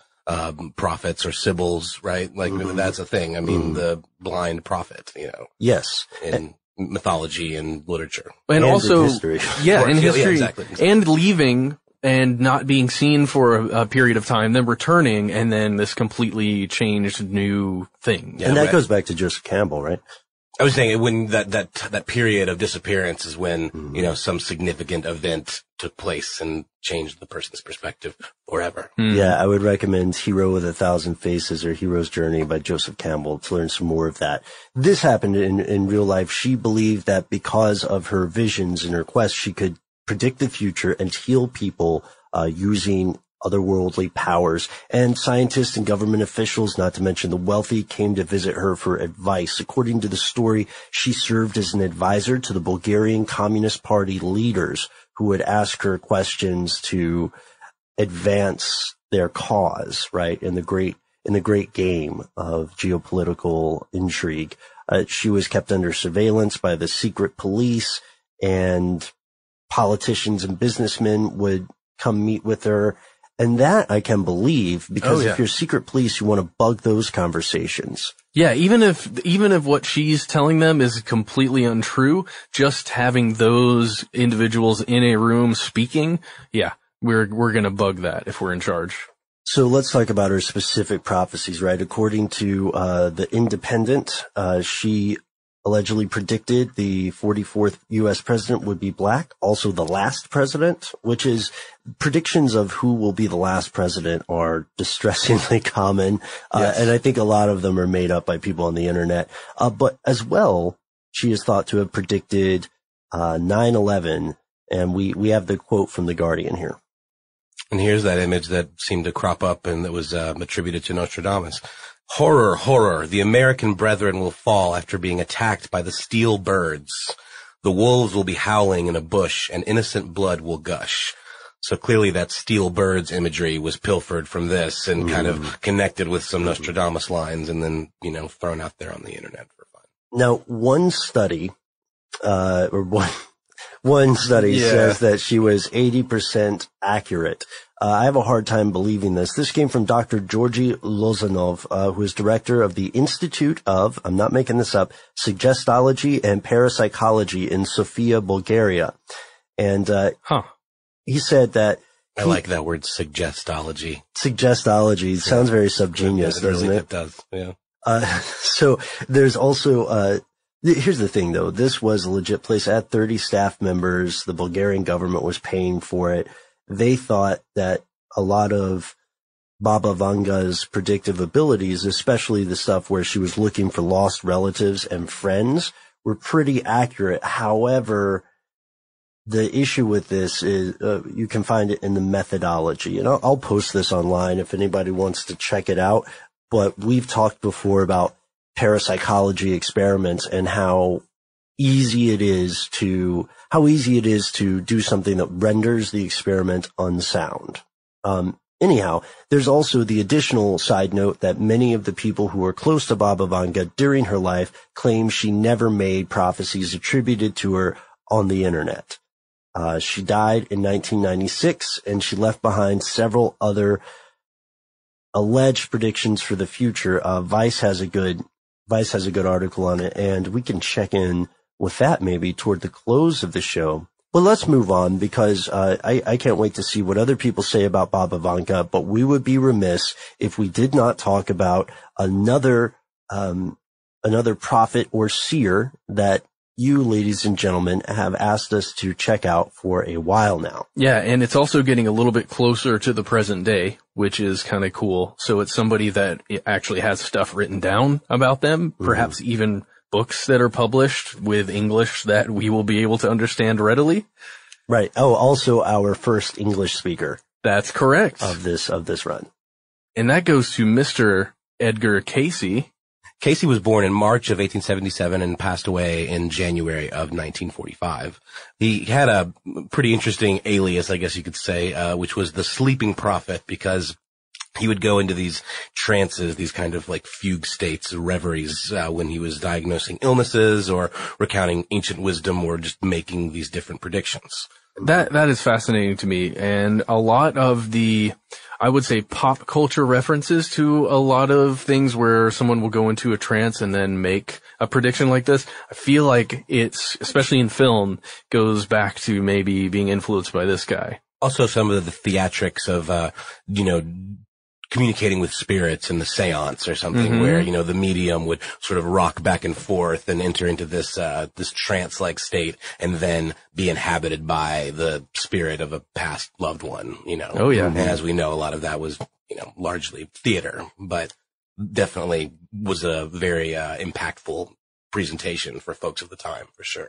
prophets or sibyls, right? Like that's a thing. I mean, the blind prophet, Yes. And mythology and literature, and also in history. Yeah, in history, yeah, exactly. And leaving and not being seen for a period of time, then returning, and then this completely changed new thing. Yeah, and that goes back to Joseph Campbell, right? I was saying when that period of disappearance is when some significant event took place and changed the person's perspective forever. Yeah, I would recommend Hero with a Thousand Faces or Hero's Journey by Joseph Campbell to learn some more of that. This happened in real life. She believed that because of her visions and her quest, she could predict the future and heal people using otherworldly powers, and scientists and government officials, not to mention the wealthy, came to visit her for advice. According to the story, she served as an advisor to the Bulgarian Communist Party leaders who would ask her questions to advance their cause, right, in the great game of geopolitical intrigue. She was kept under surveillance by the secret police, and politicians and businessmen would come meet with her. And that I can believe, because if you're secret police, you want to bug those conversations. Yeah, even if what she's telling them is completely untrue, just having those individuals in a room speaking, yeah, we're going to bug that if we're in charge. So let's talk about her specific prophecies, right? According to The Independent, she allegedly predicted the 44th U.S. president would be black, also the last president, which is predictions of who will be the last president are distressingly common. Yes. And I think a lot of them are made up by people on the internet. But as well, she is thought to have predicted 9/11. And we have the quote from The Guardian here. And here's that image that seemed to crop up and that was attributed to Nostradamus. Horror, horror, the American brethren will fall after being attacked by the steel birds. The wolves will be howling in a bush, and innocent blood will gush. So clearly that steel birds imagery was pilfered from this and kind of connected with some Nostradamus lines and then, you know, thrown out there on the internet for fun. Now, one study, one study says that she was 80% accurate. I have a hard time believing this. This came from Dr. Georgi Lozanov, who is director of the Institute of, I'm not making this up, Suggestology and Parapsychology in Sofia, Bulgaria. And he said that... I like that word, suggestology. Suggestology. Sounds very subgenius, doesn't it? It does, yeah. So there's also... here's the thing, though. This was a legit place. It had 30 staff members. The Bulgarian government was paying for it. They thought that a lot of Baba Vanga's predictive abilities, especially the stuff where she was looking for lost relatives and friends, were pretty accurate. However, the issue with this is you can find it in the methodology. And I'll post this online if anybody wants to check it out. But we've talked before about parapsychology experiments and how easy it is to do something that renders the experiment unsound. Anyhow, there's also the additional side note that many of the people who were close to Baba Vanga during her life claim she never made prophecies attributed to her on the internet. She died in 1996 and she left behind several other alleged predictions for the future. Vice has a good article on it, and we can check in with that maybe toward the close of the show. Well, let's move on because I can't wait to see what other people say about Baba Vanga, but we would be remiss if we did not talk about another prophet or seer that you, ladies and gentlemen, have asked us to check out for a while now. Yeah, and it's also getting a little bit closer to the present day, which is kind of cool. So it's somebody that actually has stuff written down about them, perhaps even books that are published with English that we will be able to understand readily. Right. Oh, also our first English speaker. That's correct. Of this run. And that goes to Mr. Edgar Cayce. Cayce was born in March of 1877 and passed away in January of 1945. He had a pretty interesting alias, I guess you could say, which was the Sleeping Prophet, because he would go into these trances, these kind of like fugue states, reveries, when he was diagnosing illnesses or recounting ancient wisdom or just making these different predictions. That is fascinating to me, and a lot of the, I would say, pop culture references to a lot of things where someone will go into a trance and then make a prediction like this, I feel like it's, especially in film, goes back to maybe being influenced by this guy. Also some of the theatrics of, communicating with spirits in the seance or something where, you know, the medium would sort of rock back and forth and enter into this, this trance-like state and then be inhabited by the spirit of a past loved one, you know. Oh, yeah. And as we know, a lot of that was, you know, largely theater, but definitely was a very, impactful presentation for folks of the time, for sure.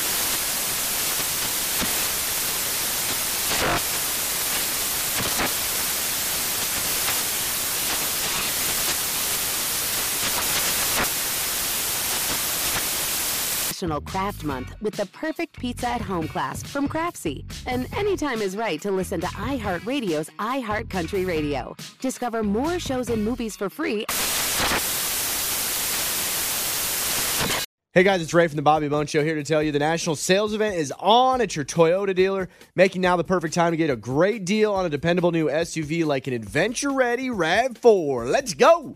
National Craft Month with the perfect pizza at home class from Craftsy. And anytime is right to listen to iHeartRadio's iHeart Country Radio. Discover more shows and movies for free. Hey guys, it's Ray from the Bobby Bone Show here to tell you the national sales event is on at your Toyota dealer, making now the perfect time to get a great deal on a dependable new SUV like an adventure-ready RAV4. Let's go!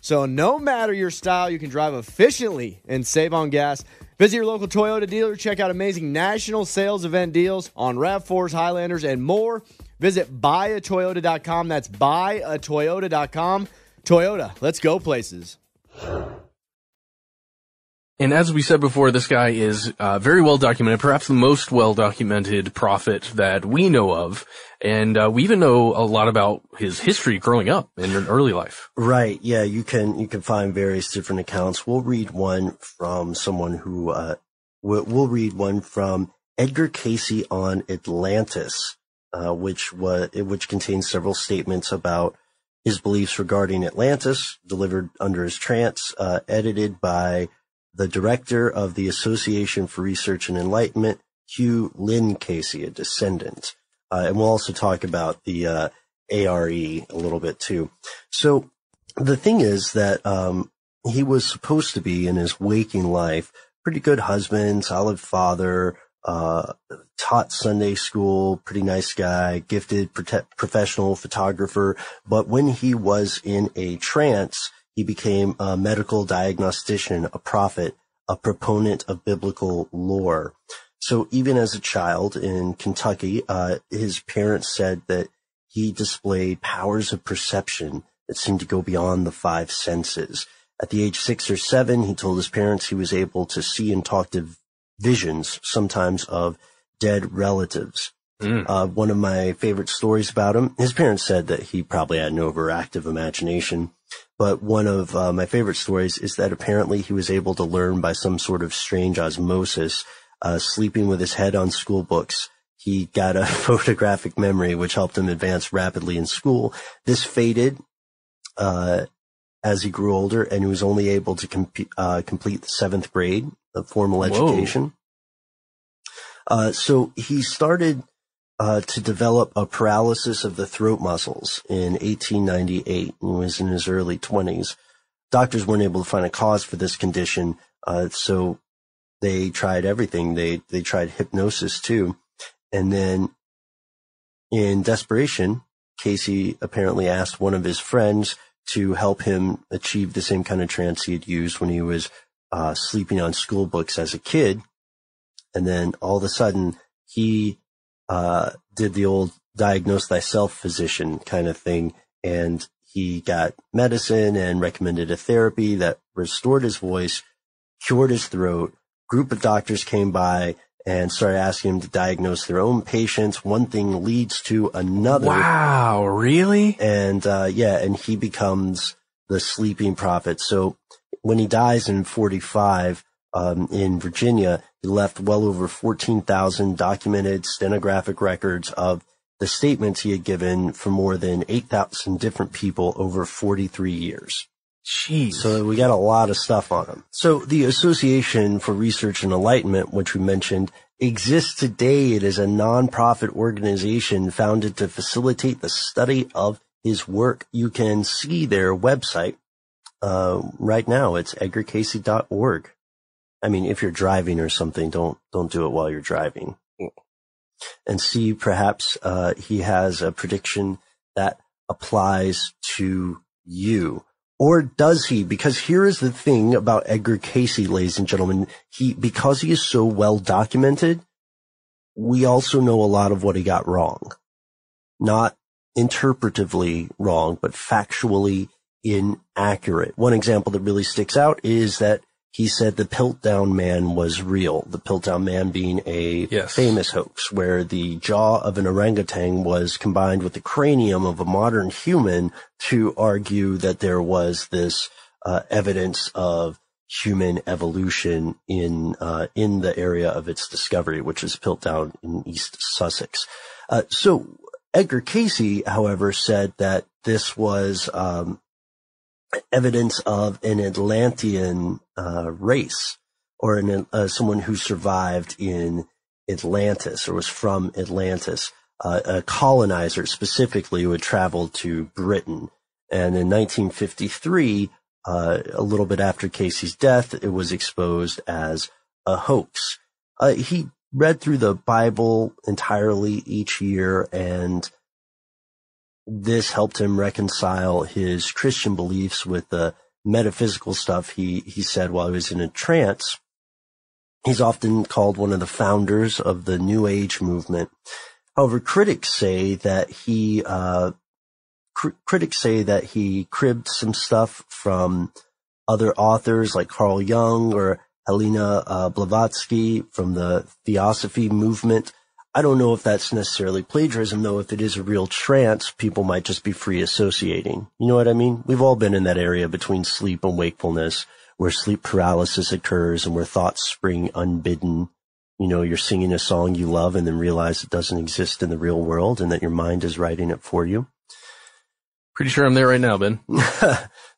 So no matter your style, you can drive efficiently and save on gas. Visit your local Toyota dealer. Check out amazing national sales event deals on RAV4s, Highlanders, and more. Visit buyatoyota.com. That's buyatoyota.com. Toyota, let's go places. And as we said before, this guy is very well documented, perhaps the most well documented prophet that we know of. And we even know a lot about his history growing up in an early life. Right. Yeah. You can find various different accounts. We'll read one from someone who, we'll read one from Edgar Cayce on Atlantis, which contains several statements about his beliefs regarding Atlantis, delivered under his trance, edited by the director of the Association for Research and Enlightenment, Hugh Lynn Cayce, a descendant. And we'll also talk about the ARE a little bit too. So the thing is that he was supposed to be, in his waking life, pretty good husband, solid father, taught Sunday school, pretty nice guy, gifted professional photographer. But when he was in a trance, he became a medical diagnostician, a prophet, a proponent of biblical lore. So even as a child in Kentucky, his parents said that he displayed powers of perception that seemed to go beyond the 5 senses. At the age 6 or 7, he told his parents he was able to see and talk to visions, sometimes of dead relatives. One of my favorite stories about him, his parents said that he probably had an overactive imagination. But one of my favorite stories is that apparently he was able to learn by some sort of strange osmosis, sleeping with his head on school books. He got a photographic memory, which helped him advance rapidly in school. This faded as he grew older, and he was only able to complete the 7th grade of formal education. So he started to develop a paralysis of the throat muscles in 1898. He was in his early 20s. Doctors weren't able to find a cause for this condition, so they tried everything. They tried hypnosis too. And then in desperation, Cayce apparently asked one of his friends to help him achieve the same kind of trance he had used when he was sleeping on school books as a kid. And then all of a sudden, he did the old diagnose thyself physician kind of thing. And he got medicine and recommended a therapy that restored his voice, cured his throat. Group of doctors came by and started asking him to diagnose their own patients. One thing leads to another. Wow, really? And and he becomes the sleeping prophet. So when he dies in 45, in Virginia, he left well over 14,000 documented stenographic records of the statements he had given for more than 8,000 different people over 43 years. Jeez. So we got a lot of stuff on him. So the Association for Research and Enlightenment, which we mentioned, exists today. It is a nonprofit organization founded to facilitate the study of his work. You can see their website right now. It's edgarcayce.org. I mean, if you're driving or something, don't do it while you're driving. And see, perhaps he has a prediction that applies to you. Or does he? Because here is the thing about Edgar Cayce, ladies and gentlemen. Because he is so well documented, we also know a lot of what he got wrong. Not interpretively wrong, but factually inaccurate. One example that really sticks out is that he said the Piltdown Man was real, the Piltdown Man being a famous hoax where the jaw of an orangutan was combined with the cranium of a modern human to argue that there was this evidence of human evolution in the area of its discovery, which is Piltdown in East Sussex. So Edgar Cayce, however, said that this was evidence of an Atlantean race, or someone who survived in Atlantis or was from Atlantis. A colonizer specifically who had traveled to Britain. And in 1953, a little bit after Cayce's death, it was exposed as a hoax. He read through the Bible entirely each year, and this helped him reconcile his Christian beliefs with the metaphysical stuff he said while he was in a trance. He's often called one of the founders of the New Age movement. However, critics say that he cribbed some stuff from other authors like Carl Jung or Helena Blavatsky from the Theosophy movement. I don't know if that's necessarily plagiarism, though. If it is a real trance, people might just be free associating. You know what I mean? We've all been in that area between sleep and wakefulness where sleep paralysis occurs and where thoughts spring unbidden. You know, you're singing a song you love and then realize it doesn't exist in the real world and that your mind is writing it for you. Pretty sure I'm there right now, Ben.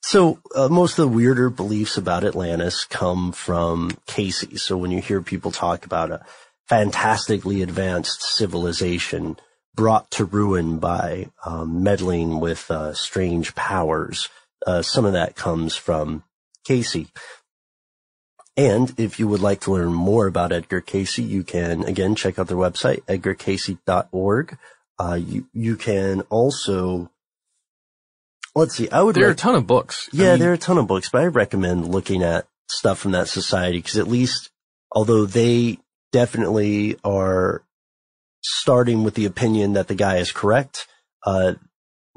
So most of the weirder beliefs about Atlantis come from Cayce. So when you hear people talk about a fantastically advanced civilization brought to ruin by meddling with strange powers, some of that comes from Cayce. And if you would like to learn more about Edgar Cayce, you can, again, check out their website, edgarcayce.org. You can also... Let's see. There are a ton of books. Yeah, there are a ton of books, but I recommend looking at stuff from that society because at least, although they definitely are starting with the opinion that the guy is correct,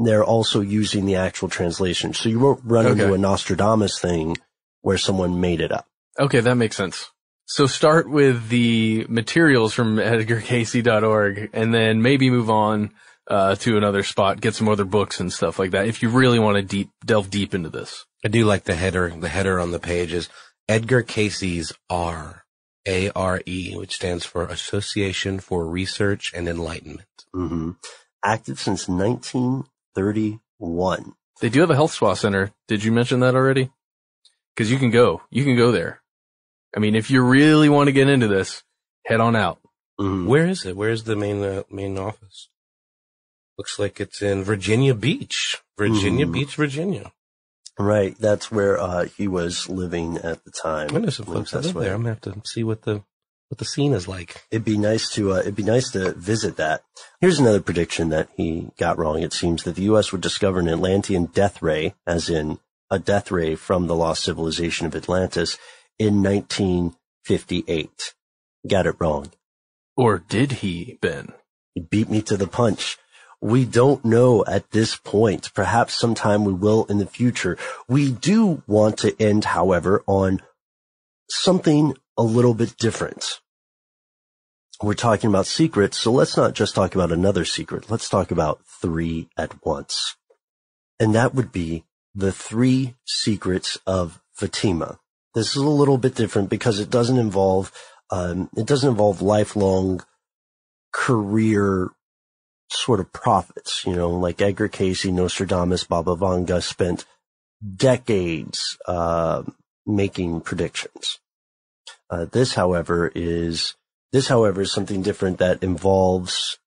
they're also using the actual translation. So you won't run into a Nostradamus thing where someone made it up. Okay, that makes sense. So start with the materials from edgarcayce.org and then maybe move on to another spot, get some other books and stuff like that if you really want to delve deep into this. I do like the header. The header on the page is Edgar Cayce's ARE, which stands for Association for Research and Enlightenment. Mm-hmm. Active since 1931. They do have a health spa center. Did you mention that already? Because you can go there. I mean, if you really want to get into this, head on out. Mm-hmm. Where is it? Where's the main office? Looks like it's in Virginia Beach, Virginia. Right. That's where he was living at the time. I know some folks that live there. I'm going to have to see what the scene is like. It'd be nice to visit that. Here's another prediction that he got wrong. It seems that the U.S. would discover an Atlantean death ray, as in a death ray from the lost civilization of Atlantis, in 1958. Got it wrong. Or did he, Ben? He beat me to the punch. We don't know at this point. Perhaps sometime we will in the future. We do want to end, however, on something a little bit different. We're talking about secrets, so let's not just talk about another secret. Let's talk about three at once. And that would be the three secrets of Fatima. This is a little bit different because it doesn't involve lifelong career sort of prophets, you know, like Edgar Cayce, Nostradamus, Baba Vanga spent decades making predictions. This, however, is something different that involves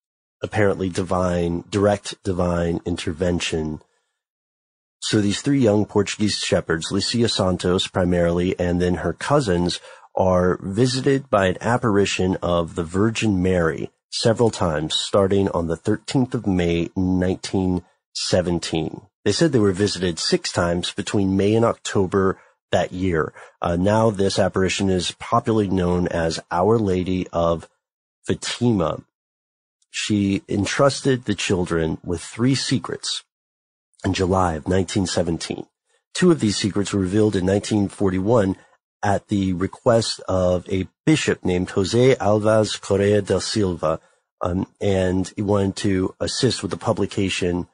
apparently direct divine intervention. So these three young Portuguese shepherds, Lucia Santos primarily, and then her cousins, are visited by an apparition of the Virgin Mary several times, starting on the 13th of May, 1917. They said they were visited 6 times between May and October that year. Now this apparition is popularly known as Our Lady of Fatima. She entrusted the children with 3 secrets in July of 1917. 2 of these secrets were revealed in 1941 at the request of a bishop named Jose Alvaz Correa del Silva, and he wanted to assist with the publication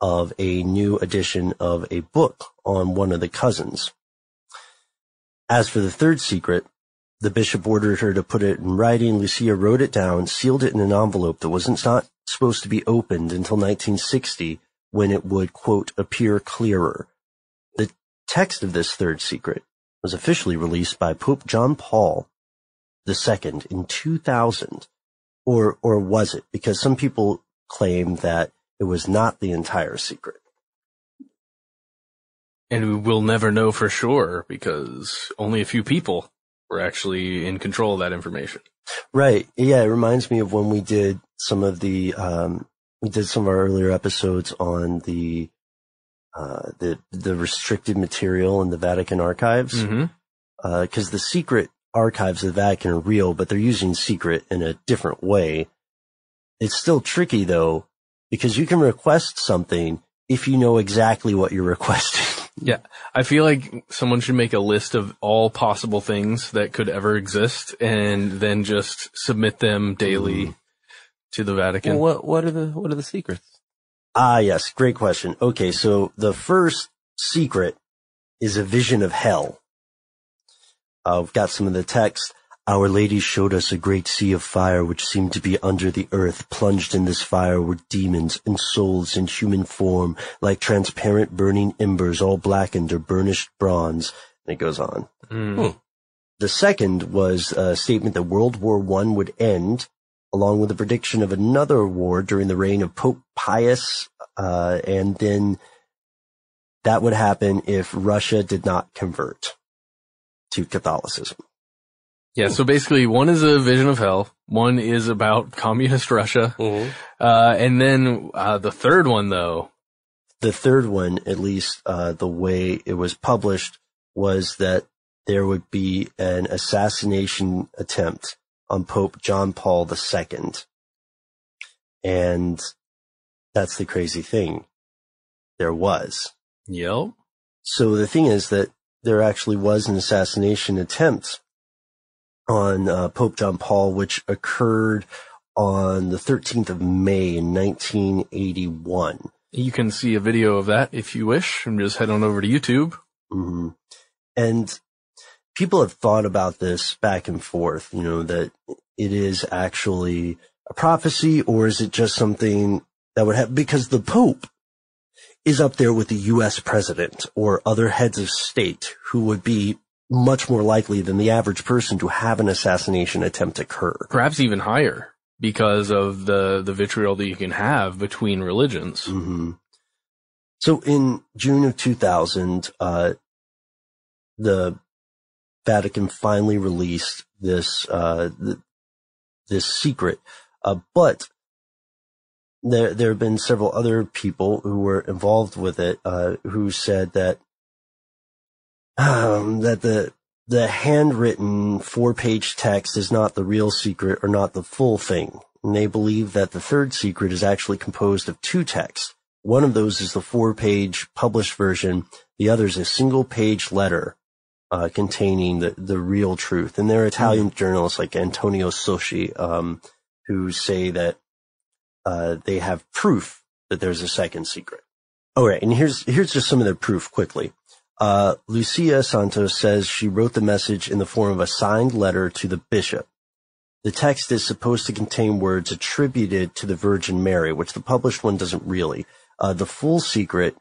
of a new edition of a book on one of the cousins. As for the third secret, the bishop ordered her to put it in writing. Lucia wrote it down, sealed it in an envelope that was not supposed to be opened until 1960, when it would, quote, appear clearer. The text of this third secret was officially released by Pope John Paul II in 2000, or was it? Because some people claim that it was not the entire secret. And we'll never know for sure, because only a few people were actually in control of that information. Right. Yeah, it reminds me of when we did some of the our earlier episodes on the restricted material in the Vatican archives, because the secret archives of the Vatican are real, but they're using secret in a different way. It's still tricky, though, because you can request something if you know exactly what you're requesting. Yeah, I feel like someone should make a list of all possible things that could ever exist and then just submit them daily to the Vatican. Well, what are the secrets? Ah, yes, great question. Okay, so the first secret is a vision of hell. We've got some of the text. Our Lady showed us a great sea of fire which seemed to be under the earth. Plunged in this fire were demons and souls in human form, like transparent burning embers, all blackened or burnished bronze. And it goes on. The second was a statement that World War I would end, along with a prediction of another war during the reign of Pope Pius, and then that would happen if Russia did not convert to Catholicism. Yeah, so basically one is a vision of hell, one is about communist Russia, and then the third one, though. The third one, at least the way it was published, was that there would be an assassination attempt on Pope John Paul II. And that's the crazy thing. There was. Yep. So the thing is that there actually was an assassination attempt on Pope John Paul, which occurred on the 13th of May in 1981. You can see a video of that if you wish, and just head on over to YouTube. And people have thought about this back and forth, you know, that it is actually a prophecy, or is it just something that would happen? Because the Pope is up there with the U.S. president or other heads of state who would be much more likely than the average person to have an assassination attempt occur. Perhaps even higher, because of the vitriol that you can have between religions. So in June of 2000, the Vatican finally released this this secret, but there have been several other people who were involved with it who said that the handwritten 4-page text is not the real secret or not the full thing, and they believe that the third secret is actually composed of two texts. One of those is the 4-page published version. The other is a single-page letter containing the real truth. And there are Italian journalists like Antonio Soci, who say that they have proof that there's a second secret. All right, and here's just some of the proof quickly. Lucia Santos says she wrote the message in the form of a signed letter to the bishop. The text is supposed to contain words attributed to the Virgin Mary, which the published one doesn't really. The full secret,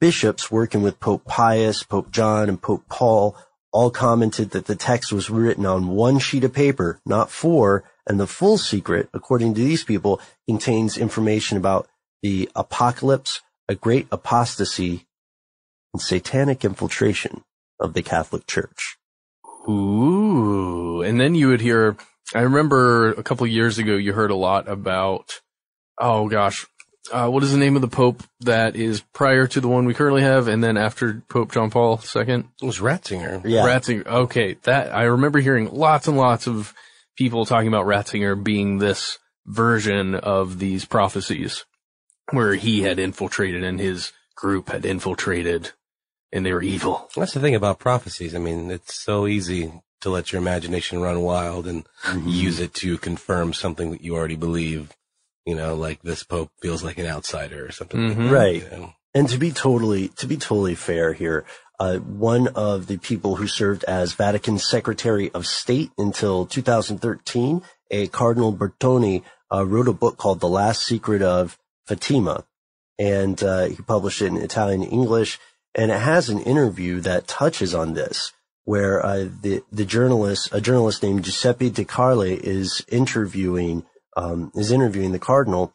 bishops working with Pope Pius, Pope John, and Pope Paul all commented that the text was written on one sheet of paper, not four, and the full secret, according to these people, contains information about the apocalypse, a great apostasy, satanic infiltration of the Catholic Church. Ooh. And then you would hear, I remember a couple of years ago, you heard a lot about, what is the name of the Pope that is prior to the one we currently have? And then after Pope John Paul II? It was Ratzinger. Yeah. Ratzinger. Okay. That, I remember hearing lots and lots of people talking about Ratzinger being this version of these prophecies where he had infiltrated and his group had infiltrated and they were evil. That's the thing about prophecies. I mean, it's so easy to let your imagination run wild and use it to confirm something that you already believe. You know, like this Pope feels like an outsider or something. Like that, right. You know? And to be totally fair here, one of the people who served as Vatican Secretary of State until 2013, a Cardinal Bertone, wrote a book called The Last Secret of Fatima. And he published it in Italian and English. And it has an interview that touches on this, where a journalist named Giuseppe De Carle is interviewing the cardinal.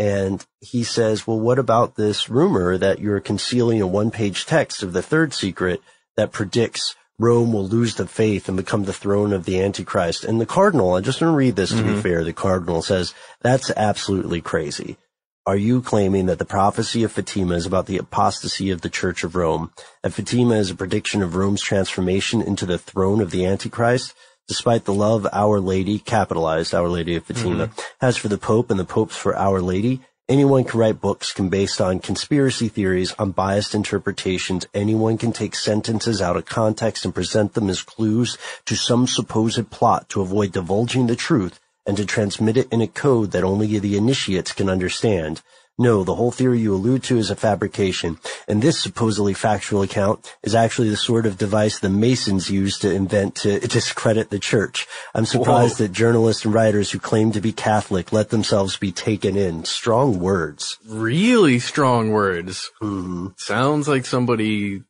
And he says, well, what about this rumor that you're concealing a one-page text of the third secret that predicts Rome will lose the faith and become the throne of the Antichrist? And the cardinal, I'm just going to read this to be fair, the cardinal says, that's absolutely crazy. Are you claiming that the prophecy of Fatima is about the apostasy of the Church of Rome, that Fatima is a prediction of Rome's transformation into the throne of the Antichrist? Despite the love Our Lady, capitalized Our Lady of Fatima, has for the Pope and the Pope's for Our Lady, anyone can write books based on conspiracy theories, on biased interpretations. Anyone can take sentences out of context and present them as clues to some supposed plot to avoid divulging the truth and to transmit it in a code that only the initiates can understand. No, the whole theory you allude to is a fabrication, and this supposedly factual account is actually the sort of device the Masons used to invent to discredit the Church. I'm surprised that journalists and writers who claim to be Catholic let themselves be taken in. Strong words. Really strong words. Mm-hmm. Sounds like somebody...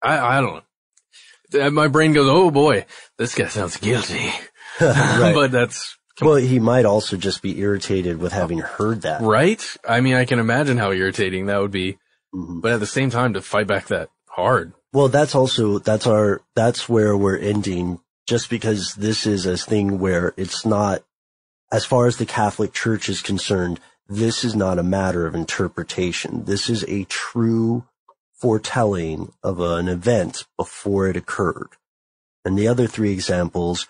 I don't know. My brain goes, oh boy, this guy sounds guilty. Right. But that's... Well, he might also just be irritated with having heard that. Right? I mean, I can imagine how irritating that would be. Mm-hmm. But at the same time, to fight back that hard. Well, that's where we're ending, just because this is a thing where it's not, as far as the Catholic Church is concerned, this is not a matter of interpretation. This is a true foretelling of an event before it occurred. And the other three examples,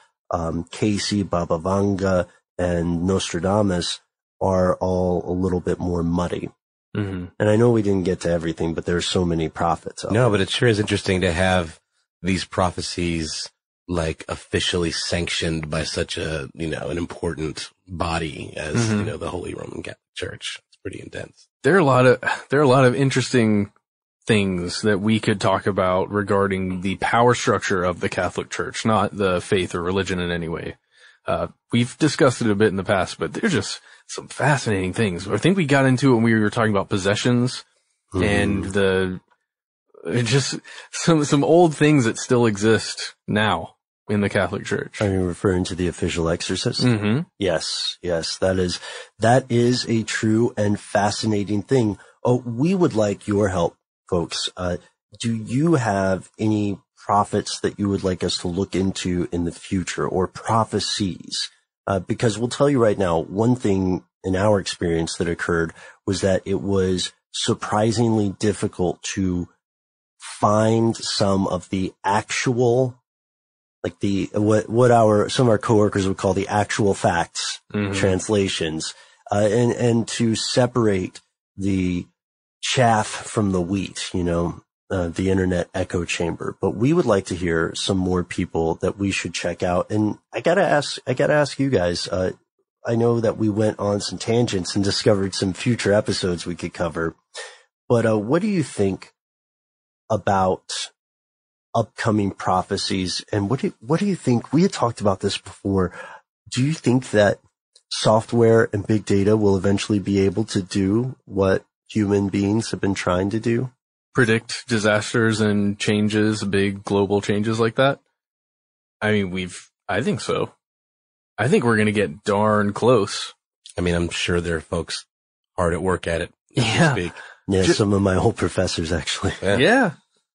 Cayce, Baba Vanga, and Nostradamus, are all a little bit more muddy. Mm-hmm. And I know we didn't get to everything, but there are so many prophets. No, but it sure is interesting to have these prophecies like officially sanctioned by such a, you know, an important body as, you know, the Holy Roman Catholic Church. It's pretty intense. There are a lot of interesting things that we could talk about regarding the power structure of the Catholic Church, not the faith or religion in any way. We've discussed it a bit in the past, but there's just some fascinating things. I think we got into it when we were talking about possessions and just some old things that still exist now in the Catholic Church. Are you referring to the official exorcist? Mm-hmm. Yes, that is a true and fascinating thing. Oh, we would like your help. Folks, do you have any prophets that you would like us to look into in the future, or prophecies? Because we'll tell you right now, one thing in our experience that occurred was that it was surprisingly difficult to find some of the actual, like the, what some of our coworkers would call the actual facts translations, and to separate the chaff from the wheat, you know, the internet echo chamber. But we would like to hear some more people that we should check out. And I gotta ask you guys, I know that we went on some tangents and discovered some future episodes we could cover, but what do you think about upcoming prophecies? And what do you think? We had talked about this before. Do you think that software and big data will eventually be able to do what human beings have been trying to do? Predict disasters and changes, big global changes like that? I mean, I think so. I think we're going to get darn close. I mean, I'm sure there are folks hard at work at it. Yeah. Yeah, some of my old professors, actually. Yeah.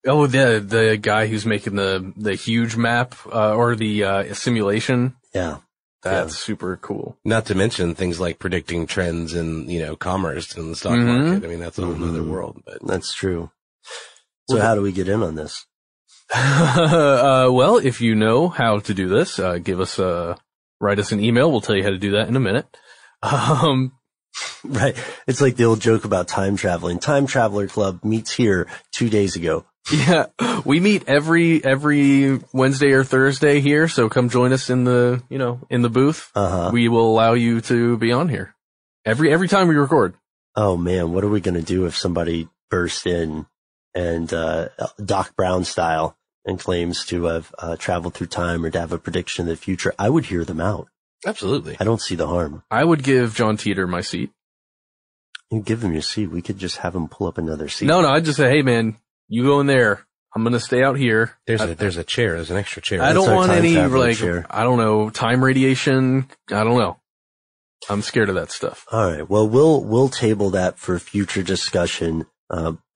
Oh, the guy who's making the huge map, or the simulation. Yeah. That's super cool. Not to mention things like predicting trends in, you know, commerce and the stock market. I mean, that's a whole other world. But that's true. So how do we get in on this? Well, if you know how to do this, write us an email. We'll tell you how to do that in a minute. Right. It's like the old joke about time traveling. Time Traveler Club meets here 2 days ago. Yeah. We meet every Wednesday or Thursday here. So come join us in the, you know, in the booth. Uh-huh. We will allow you to be on here every time we record. Oh man. What are we going to do if somebody bursts in and, Doc Brown style and claims to have, traveled through time or to have a prediction of the future? I would hear them out. Absolutely. I don't see the harm. I would give John Teeter my seat. You give him your seat. We could just have him pull up another seat. No, I'd just say, hey man, you go in there. I'm going to stay out here. There's a chair. There's an extra chair. I don't want any, like, chair. I don't know, time radiation. I don't know. I'm scared of that stuff. All right. Well, we'll table that for future discussion.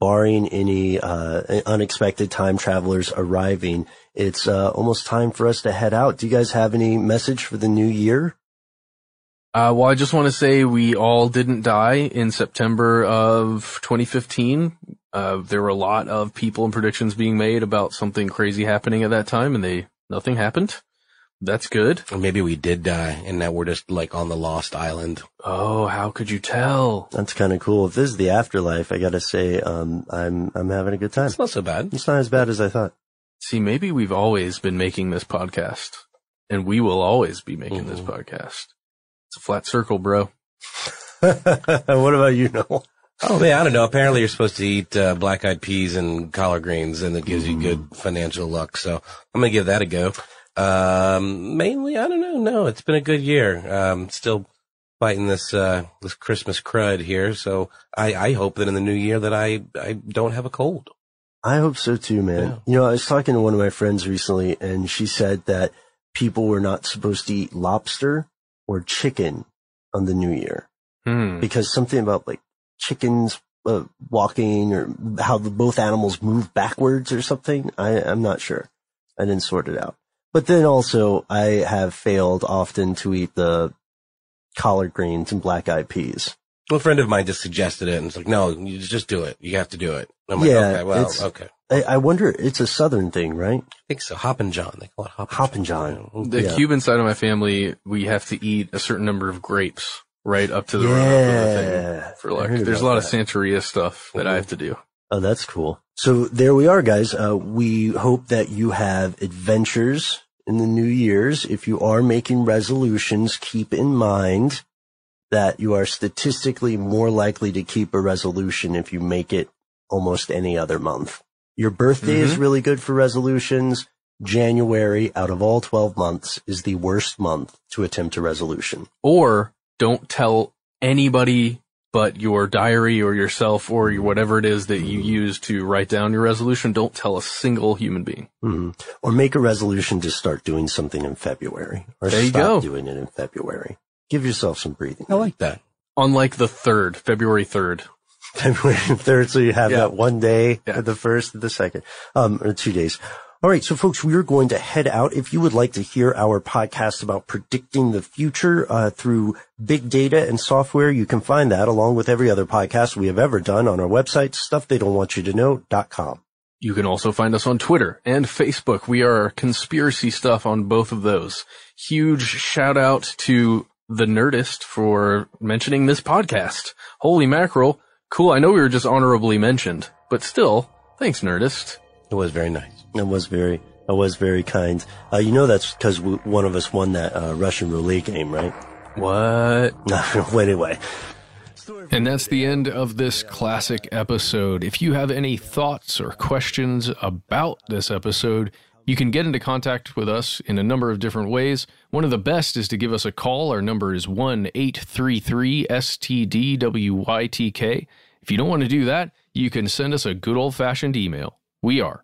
Barring any unexpected time travelers arriving, it's almost time for us to head out. Do you guys have any message for the new year? Well, I just want to say we all didn't die in September of 2015. There were a lot of people and predictions being made about something crazy happening at that time, and nothing happened. That's good. Or maybe we did die, and now we're just like on the Lost Island. Oh, how could you tell? That's kind of cool. If this is the afterlife, I gotta say, I'm having a good time. It's not so bad. It's not as bad as I thought. See, maybe we've always been making this podcast, and we will always be making this podcast. It's a flat circle, bro. What about you, Noel? Oh man, I don't know. Apparently you're supposed to eat black-eyed peas and collard greens, and it gives you good financial luck. So I'm gonna give that a go. Mainly, I don't know. No, it's been a good year. Still fighting this Christmas crud here. So I hope that in the new year that I don't have a cold. I hope so too, man. Yeah. You know, I was talking to one of my friends recently, and she said that people were not supposed to eat lobster or chicken on the new year because something about like chickens walking or how both animals move backwards or something. I'm not sure. I didn't sort it out. But then also, I have failed often to eat the collard greens and black-eyed peas. Well, a friend of mine just suggested it, and it's like, no, you just do it. You have to do it. I'm like, yeah, okay, well, okay. I wonder, it's a southern thing, right? I think so. Hoppin' John. They call it Hoppin' John. The Cuban side of my family, we have to eat a certain number of grapes right up to the thing. For like, there's a lot of Santeria stuff that I have to do. Oh, that's cool. So there we are, guys. We hope that you have adventures in the new years. If you are making resolutions, keep in mind that you are statistically more likely to keep a resolution if you make it almost any other month. Your birthday is really good for resolutions. January, out of all 12 months, is the worst month to attempt a resolution. Or don't tell anybody but your diary or yourself or your whatever it is that you use to write down your resolution, don't tell a single human being. Mm-hmm. Or make a resolution to start doing something in February. Or there you go. Stop doing it in February. Give yourself some breathing. I like that. On like the 3rd, February 3rd. February 3rd, so you have that one day, the 1st and the 2nd, or 2 days. All right, so folks, we are going to head out. If you would like to hear our podcast about predicting the future through big data and software, you can find that along with every other podcast we have ever done on our website, stufftheydon'twantyoutoknow.com. You can also find us on Twitter and Facebook. We are Conspiracy Stuff on both of those. Huge shout out to The Nerdist for mentioning this podcast. Holy mackerel. Cool. I know we were just honorably mentioned, but still, thanks, Nerdist. It was very nice. It was very kind. You know that's because one of us won that Russian roulette game, right? What? No, anyway. And that's the end of this classic episode. If you have any thoughts or questions about this episode, you can get into contact with us in a number of different ways. One of the best is to give us a call. Our number is 1-833-STDWYTK. If you don't want to do that, you can send us a good old-fashioned email. We are